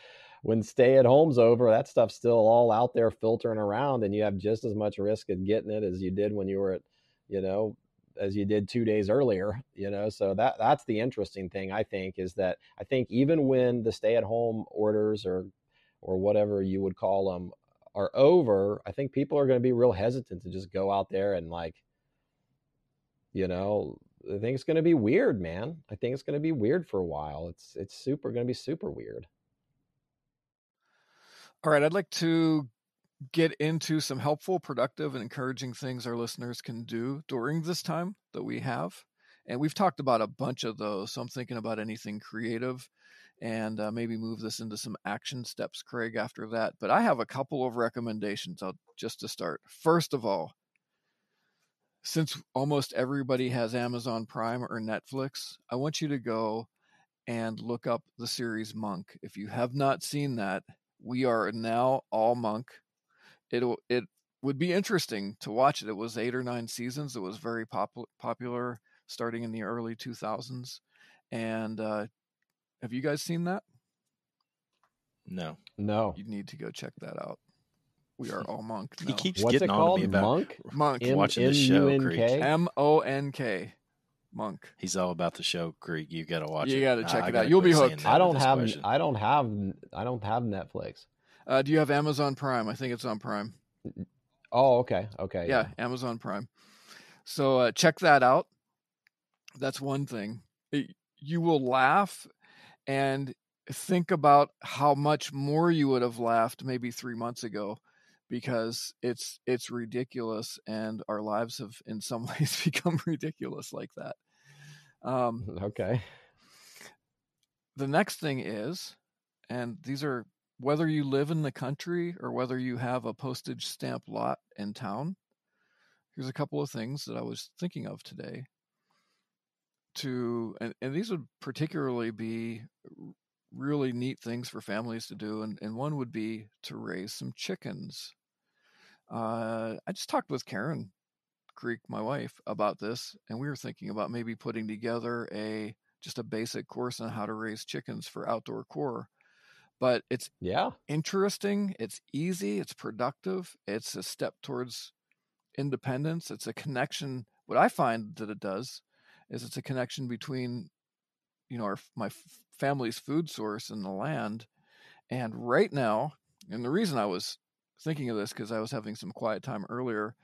when stay at home's over, that stuff's still all out there filtering around, and you have just as much risk of getting it as you did when you were at, you know, as you did two days earlier, you know, so that that's the interesting thing, I think, is that I think even when the stay at home orders are, or whatever you would call them, are over, I think people are going to be real hesitant to just go out there and, like, you know, I think it's going to be weird, man. I think it's going to be weird for a while. It's, it's super going to be super weird. All right. I'd like to get into some helpful, productive, and encouraging things our listeners can do during this time that we have. And we've talked about a bunch of those. So I'm thinking about anything creative, and uh, maybe move this into some action steps, Craig, after that. But I have a couple of recommendations I'll, just to start. First of all, since almost everybody has Amazon Prime or Netflix, I want you to go and look up the series Monk. If you have not seen that, we are now all Monk. It'll, it would be interesting to watch it. It was eight or nine seasons. It was very pop- popular starting in the early two thousands. And, uh, have you guys seen that? No, no. You need to go check that out. We are all Monk now. He keeps What's getting it called? On to me about Monk. Monk. M- watching the show, Creek. M O N K. Monk. He's all about the show, Creek. You got to watch you it. You got to check I, it I out. You'll be hooked. I don't have. Question. I don't have. I don't have Netflix. Uh, do you have Amazon Prime? I think it's on Prime. Oh, okay, okay. Yeah, yeah. Amazon Prime. So uh, check that out. That's one thing. It, you will laugh. And think about how much more you would have laughed maybe three months ago, because it's it's ridiculous, and our lives have in some ways become ridiculous like that. Um, okay. The next thing is, and these are whether you live in the country or whether you have a postage stamp lot in town, here's a couple of things that I was thinking of today. To and, and these would particularly be really neat things for families to do, and, and one would be to raise some chickens. Uh, I just talked with Karen Creek, my wife, about this, and we were thinking about maybe putting together a just a basic course on how to raise chickens for Outdoor Core. But it's yeah interesting, it's easy, it's productive, it's a step towards independence, it's a connection. What I find that it does is it's a connection between, you know, our, my family's food source and the land. And right now, and the reason I was thinking of this, because I was having some quiet time earlier,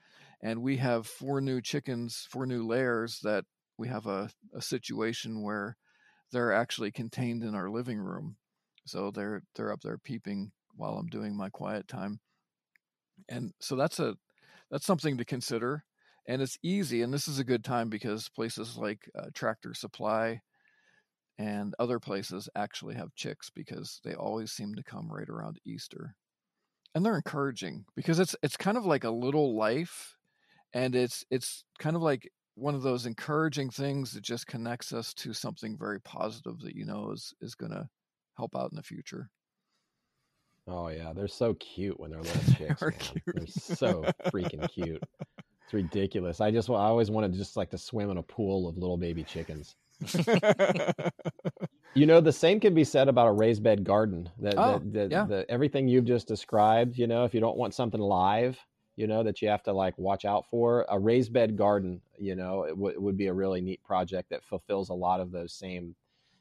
and we have four new chickens, four new layers that we have a, a situation where they're actually contained in our living room. So they're, they're up there peeping while I'm doing my quiet time. And so that's a, that's something to consider. And it's easy, and this is a good time because places like uh, Tractor Supply and other places actually have chicks, because they always seem to come right around Easter. And they're encouraging because it's it's kind of like a little life, and it's it's kind of like one of those encouraging things that just connects us to something very positive that you know is, is going to help out in the future. Oh, yeah. They're so cute when they're little chicks. They are cute. They're so freaking cute. It's ridiculous. I just, I always wanted just like to swim in a pool of little baby chickens. You know, the same can be said about a raised bed garden. That, oh, the, the, yeah. the, everything you've just described, you know, if you don't want something live, you know, that you have to like watch out for, a raised bed garden, you know, it, w- it would be a really neat project that fulfills a lot of those same,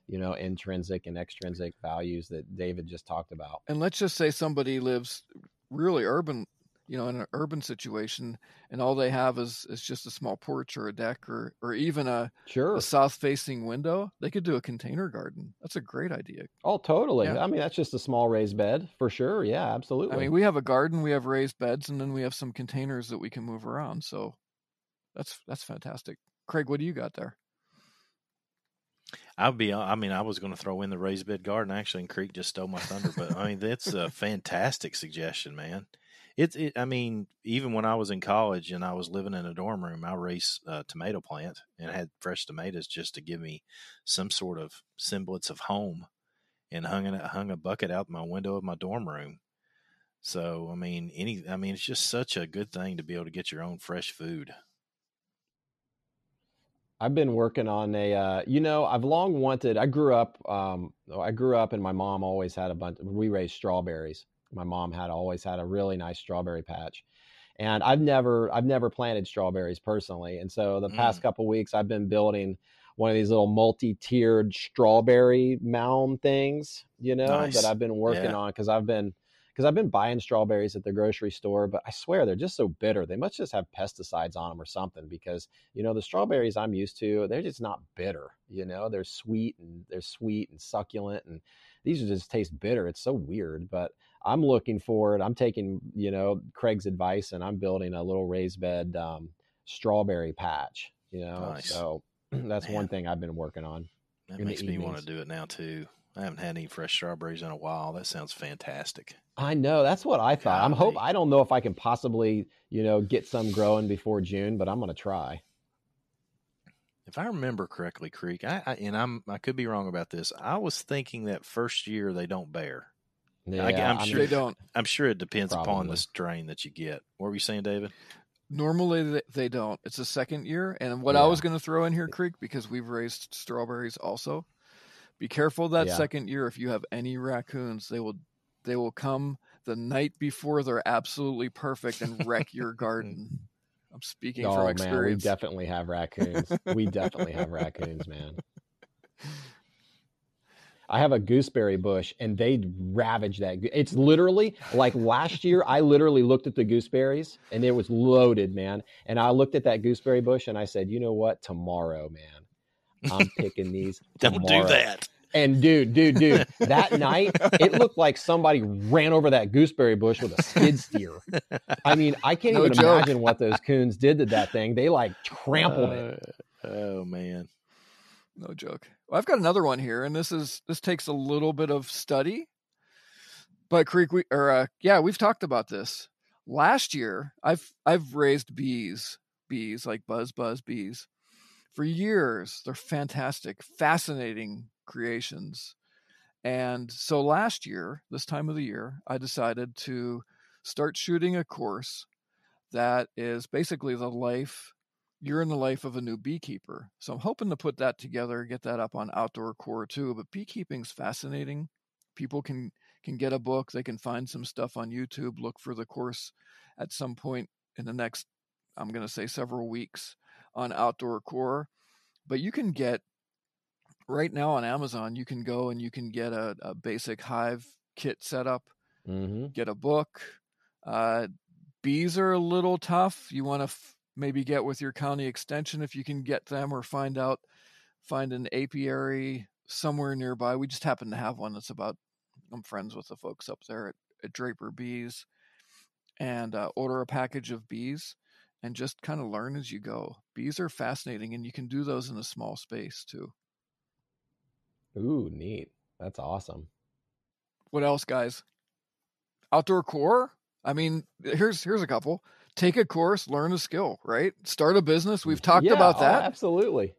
you know, intrinsic and extrinsic values that David just talked about. And let's just say somebody lives really urban you know, in an urban situation, and all they have is, is just a small porch or a deck or, or even a, sure. a south-facing window, they could do a container garden. That's a great idea. Oh, totally. Yeah. I mean, that's just a small raised bed for sure. Yeah, absolutely. I mean, we have a garden, we have raised beds, and then we have some containers that we can move around. So that's, that's fantastic. Craig, what do you got there? I'll be, I mean, I was going to throw in the raised bed garden actually, and Creek just stole my thunder, but I mean, that's a fantastic suggestion, man. It's, it, I mean, even when I was in college and I was living in a dorm room, I raised a tomato plant and had fresh tomatoes just to give me some sort of semblance of home, and hung, in, hung a bucket out my window of my dorm room. So, I mean, any, I mean, it's just such a good thing to be able to get your own fresh food. I've been working on a, uh, you know, I've long wanted, I grew up, um, I grew up and my mom always had a bunch, we raised strawberries. My mom had always had a really nice strawberry patch, and I've never, I've never planted strawberries personally. And so the past mm. couple of weeks I've been building one of these little multi-tiered strawberry mound things, you know, nice. that I've been working yeah. on. Cause I've been, cause I've been buying strawberries at the grocery store, but I swear they're just so bitter. They must just have pesticides on them or something, because, you know, the strawberries I'm used to, they're just not bitter. You know, they're sweet and they're sweet and succulent, and these just taste bitter. It's so weird, but I'm looking forward. I'm taking, you know, Craig's advice, and I'm building a little raised bed um, strawberry patch, you know, nice. so that's Man. one thing I've been working on. That makes me want to do it now too. I haven't had any fresh strawberries in a while. That sounds fantastic. I know. That's what I thought. I'm hope. I don't know if I can possibly, you know, get some growing before June, but I'm going to try. If I remember correctly, Creek, I, I and I'm I could be wrong about this. I was thinking that first year they don't bear. Yeah, I, I'm I mean, sure they don't. I'm sure it depends probably. upon the strain that you get. What were you saying, David? Normally they don't. It's the second year, and what yeah. I was going to throw in here, Creek, because we've raised strawberries also. Be careful that yeah. second year. If you have any raccoons, they will they will come the night before they're absolutely perfect and wreck your garden. I'm speaking oh, from experience. Man, we definitely have raccoons. we definitely have raccoons, man. I have a gooseberry bush, and they ravage that. It's literally like last year, I literally looked at the gooseberries, and it was loaded, man. And I looked at that gooseberry bush, and I said, you know what? Tomorrow, man. I'm picking these. Don't tomorrow. do that. And dude, dude, dude, that night it looked like somebody ran over that gooseberry bush with a skid steer. I mean, I can't no even joke. imagine what those coons did to that thing. They like trampled uh, it. Oh man, no joke. Well, I've got another one here, and this is this takes a little bit of study. But Creek, we or uh, yeah, we've talked about this last year. I've I've raised bees, bees like buzz, buzz bees. For years, they're fantastic, fascinating creations. And so last year, this time of the year, I decided to start shooting a course that is basically the life, you're in the life of a new beekeeper. So I'm hoping to put that together, get that up on Outdoor Core too. But beekeeping's fascinating. People can, can get a book. They can find some stuff on YouTube. Look for the course at some point in the next, I'm going to say several weeks, on Outdoor Core. But you can get right now on Amazon, you can go and you can get a, a basic hive kit setup, mm-hmm. get a book. Uh, bees are a little tough. You want to f- maybe get with your county extension if you can get them, or find out, find an apiary somewhere nearby. We just happen to have one that's about, I'm friends with the folks up there at, at Draper Bees, and uh, order a package of bees. And just kind of learn as you go. Bees are fascinating, and you can do those in a small space too. Ooh, neat. That's awesome. What else, guys? Outdoor Core? I mean, here's here's a couple. Take a course, learn a skill, right? Start a business. We've talked yeah, about that. Oh, absolutely.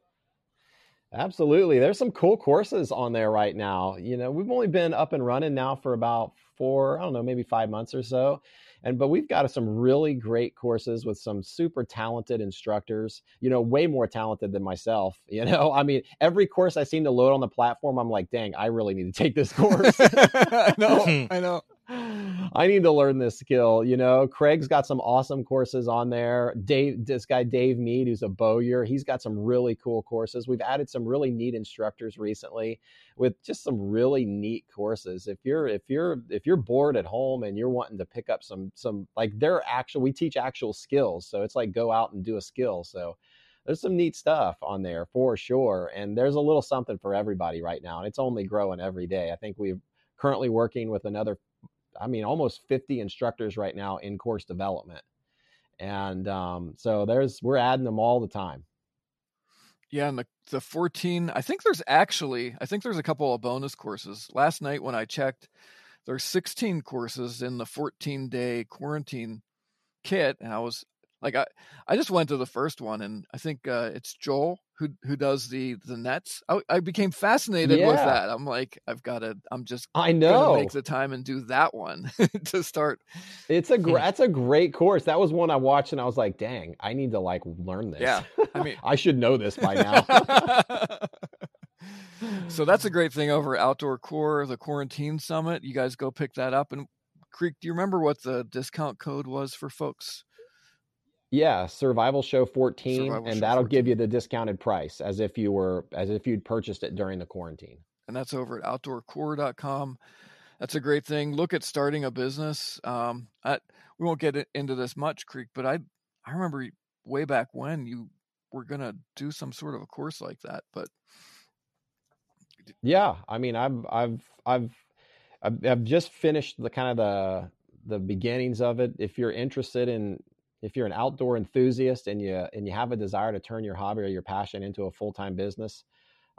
Absolutely. There's some cool courses on there right now. You know, we've only been up and running now for about four, I don't know, maybe five months or so. And, but we've got some really great courses with some super talented instructors, you know, way more talented than myself. You know, I mean, every course I seem to load on the platform, I'm like, dang, I really need to take this course. I know, I know. I need to learn this skill. You know, Craig's got some awesome courses on there. Dave, this guy, Dave Mead, who's a bowyer, he's got some really cool courses. We've added some really neat instructors recently with just some really neat courses. If you're, if you're, if you're bored at home and you're wanting to pick up some, some like they're actual, we teach actual skills. So it's like, go out and do a skill. So there's some neat stuff on there for sure. And there's a little something for everybody right now. And it's only growing every day. I think we're currently working with another, I mean, almost fifty instructors right now in course development. And um, so there's, we're adding them all the time. Yeah. And the, the fourteen, I think there's actually, I think there's a couple of bonus courses. Last night when I checked, there's sixteen courses in the fourteen day quarantine kit. And I was, Like I, I just went to the first one, and I think uh, it's Joel who who does the the nets. I, I became fascinated yeah. with that. I'm like, I've got to. I'm just. I know. Make the time and do that one to start. It's a that's a great course. That was one I watched, and I was like, dang, I need to like learn this. Yeah, I mean, I should know this by now. So that's a great thing over at Outdoor Core, the Quarantine Summit. You guys go pick that up. And Creek, do you remember what the discount code was for folks? Yeah, Survival Show fourteen, Survival and Show that'll fourteen. Give you the discounted price as if you were as if you'd purchased it during the quarantine. And that's over at outdoor core dot com. That's a great thing. Look at starting a business. Um, I, we won't get into this much, Creek, but I I remember way back when you were gonna do some sort of a course like that. But yeah, I mean, I've I've I've I've, I've just finished the kind of the the beginnings of it. If you're interested in If you're an outdoor enthusiast and you and you have a desire to turn your hobby or your passion into a full-time business,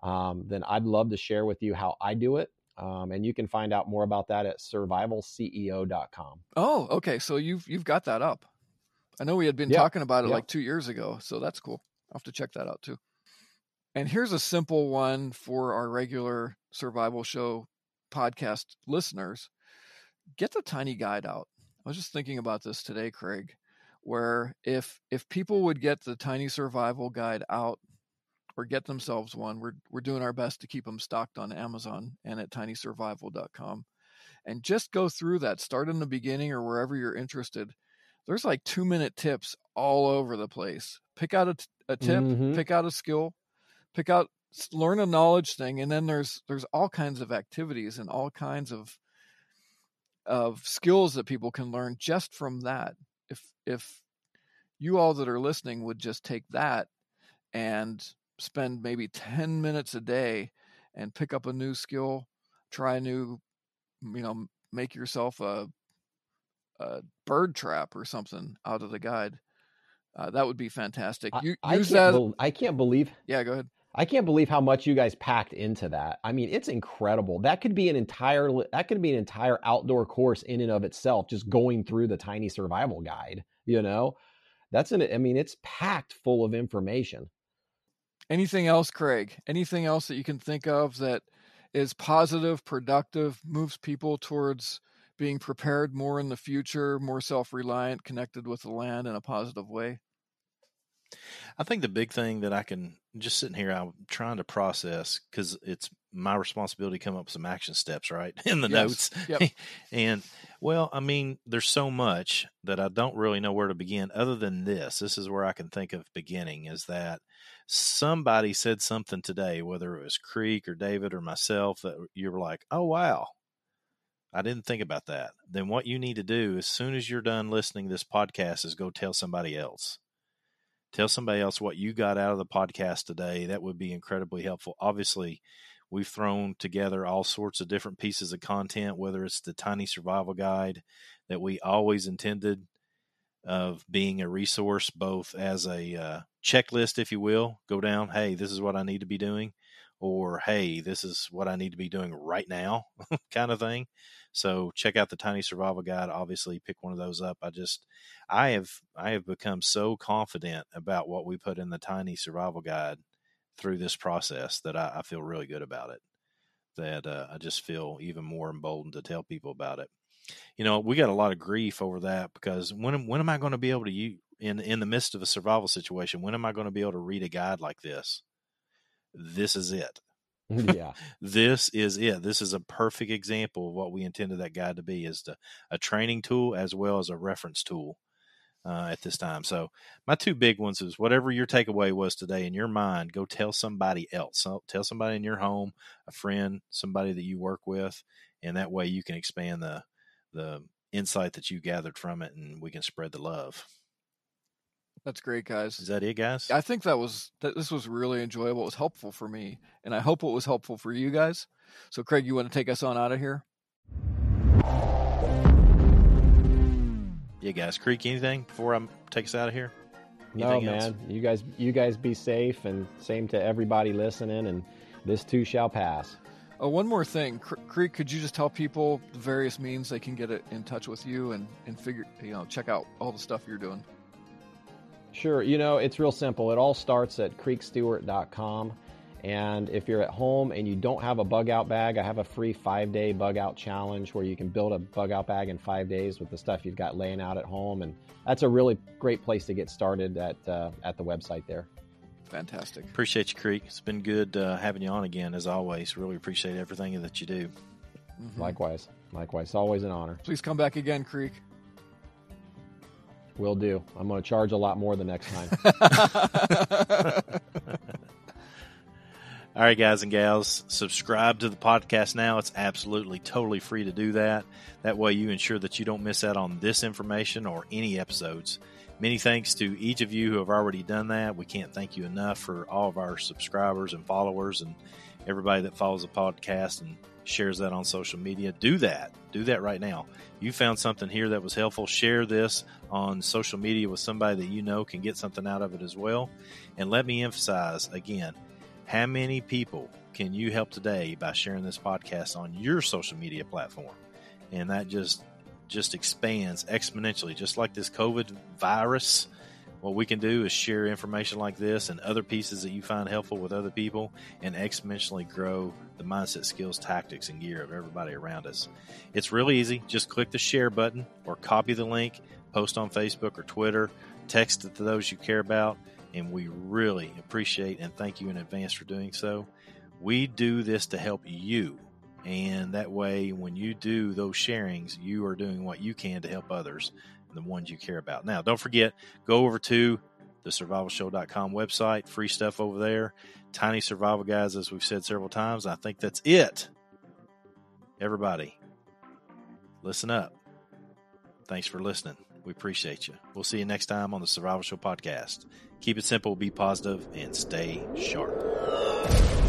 um, then I'd love to share with you how I do it. Um, and you can find out more about that at survival c e o dot com. Oh, okay. So you've you've got that up. I know we had been yeah. talking about it yeah. like two years ago, so that's cool. I'll have to check that out too. And here's a simple one for our regular Survival Show podcast listeners. Get the tiny guide out. I was just thinking about this today, Craig, where if if people would get the Tiny Survival Guide out or get themselves one, we're we're doing our best to keep them stocked on Amazon and at tiny survival dot com. And just go through that. Start in the beginning or wherever you're interested. There's like two-minute tips all over the place. Pick out a, a tip, mm-hmm. pick out a skill, pick out, learn a knowledge thing, and then there's there's all kinds of activities and all kinds of of skills that people can learn just from that. If if you all that are listening would just take that and spend maybe ten minutes a day and pick up a new skill, try a new, you know, make yourself a, a bird trap or something out of the guide, uh, that would be fantastic. You, I, use I, can't that... be- I can't believe. Yeah, go ahead. I can't believe how much you guys packed into that. I mean, it's incredible. That could be an entire that could be an entire outdoor course in and of itself, just going through the Tiny Survival Guide, you know? That's an I mean, it's packed full of information. Anything else, Craig? Anything else that you can think of that is positive, productive, moves people towards being prepared more in the future, more self-reliant, connected with the land in a positive way? I think the big thing that I can just sitting here, I'm trying to process because it's my responsibility to come up with some action steps, right? In the yes. notes. Yep. And well, I mean, there's so much that I don't really know where to begin other than this. This is where I can think of beginning is that somebody said something today, whether it was Creek or David or myself, that you were like, oh, wow, I didn't think about that. Then what you need to do as soon as you're done listening to this podcast is go tell somebody else. Tell somebody else what you got out of the podcast today. That would be incredibly helpful. Obviously, we've thrown together all sorts of different pieces of content, whether it's the Tiny Survival Guide that we always intended of being a resource, both as a uh, checklist, if you will, go down, hey, this is what I need to be doing, or hey, this is what I need to be doing right now kind of thing. So check out the Tiny Survival Guide. Obviously, pick one of those up. I just, I have, I have become so confident about what we put in the Tiny Survival Guide through this process that I, I feel really good about it. That uh, I just feel even more emboldened to tell people about it. You know, we got a lot of grief over that because when, when am I going to be able to use, in in the midst of a survival situation? When am I going to be able to read a guide like this? This is it. Yeah. This is it. This is a perfect example of what we intended that guide to be, is to, a training tool as well as a reference tool uh, at this time. So my two big ones is, whatever your takeaway was today in your mind, go tell somebody else. So tell somebody in your home, a friend, somebody that you work with, and that way you can expand the the insight that you gathered from it, and we can spread the love. That's great, guys. Is that it, guys? I think that was that this was really enjoyable. It was helpful for me, and I hope it was helpful for you guys. So, Craig, you want to take us on out of here? Yeah, guys. Creek, anything before I take us out of here? Anything no, man. Else? You guys, you guys be safe, and same to everybody listening, and this too shall pass. Oh, one more thing. Creek, could you just tell people the various means they can get in touch with you and, and figure, you know, check out all the stuff you're doing? Sure. You know, it's real simple. It all starts at Creek Stewart dot com. And if you're at home and you don't have a bug out bag, I have a free five-day bug out challenge where you can build a bug out bag in five days with the stuff you've got laying out at home. And that's a really great place to get started at uh, at the website there. Fantastic. Appreciate you, Creek. It's been good uh, having you on again, as always. Really appreciate everything that you do. Mm-hmm. Likewise. Likewise. It's always an honor. Please come back again, Creek. Will do. I'm going to charge a lot more the next time. All right, guys and gals, subscribe to the podcast now. It's absolutely totally free to do that. That way you ensure that you don't miss out on this information or any episodes. Many thanks to each of you who have already done that. We can't thank you enough for all of our subscribers and followers and everybody that follows the podcast and shares that on social media. Do that. Do that right now. You found something here that was helpful. Share this on social media with somebody that you know can get something out of it as well. And let me emphasize again, how many people can you help today by sharing this podcast on your social media platform? And that just, just expands exponentially. Just like this COVID virus, what we can do is share information like this and other pieces that you find helpful with other people and exponentially grow the mindset, skills, tactics, and gear of everybody around us. It's really easy. Just click the share button or copy the link, post on Facebook or Twitter, text it to those you care about, and we really appreciate and thank you in advance for doing so. We do this to help you, and that way when you do those sharings, you are doing what you can to help others, the ones you care about. Now, don't forget, go over to the survival show dot com website, free stuff over there. Tiny Survival Guides, as we've said several times. I think that's it. Everybody, listen up. Thanks for listening. We appreciate you. We'll see you next time on the Survival Show podcast. Keep it simple, be positive, and stay sharp.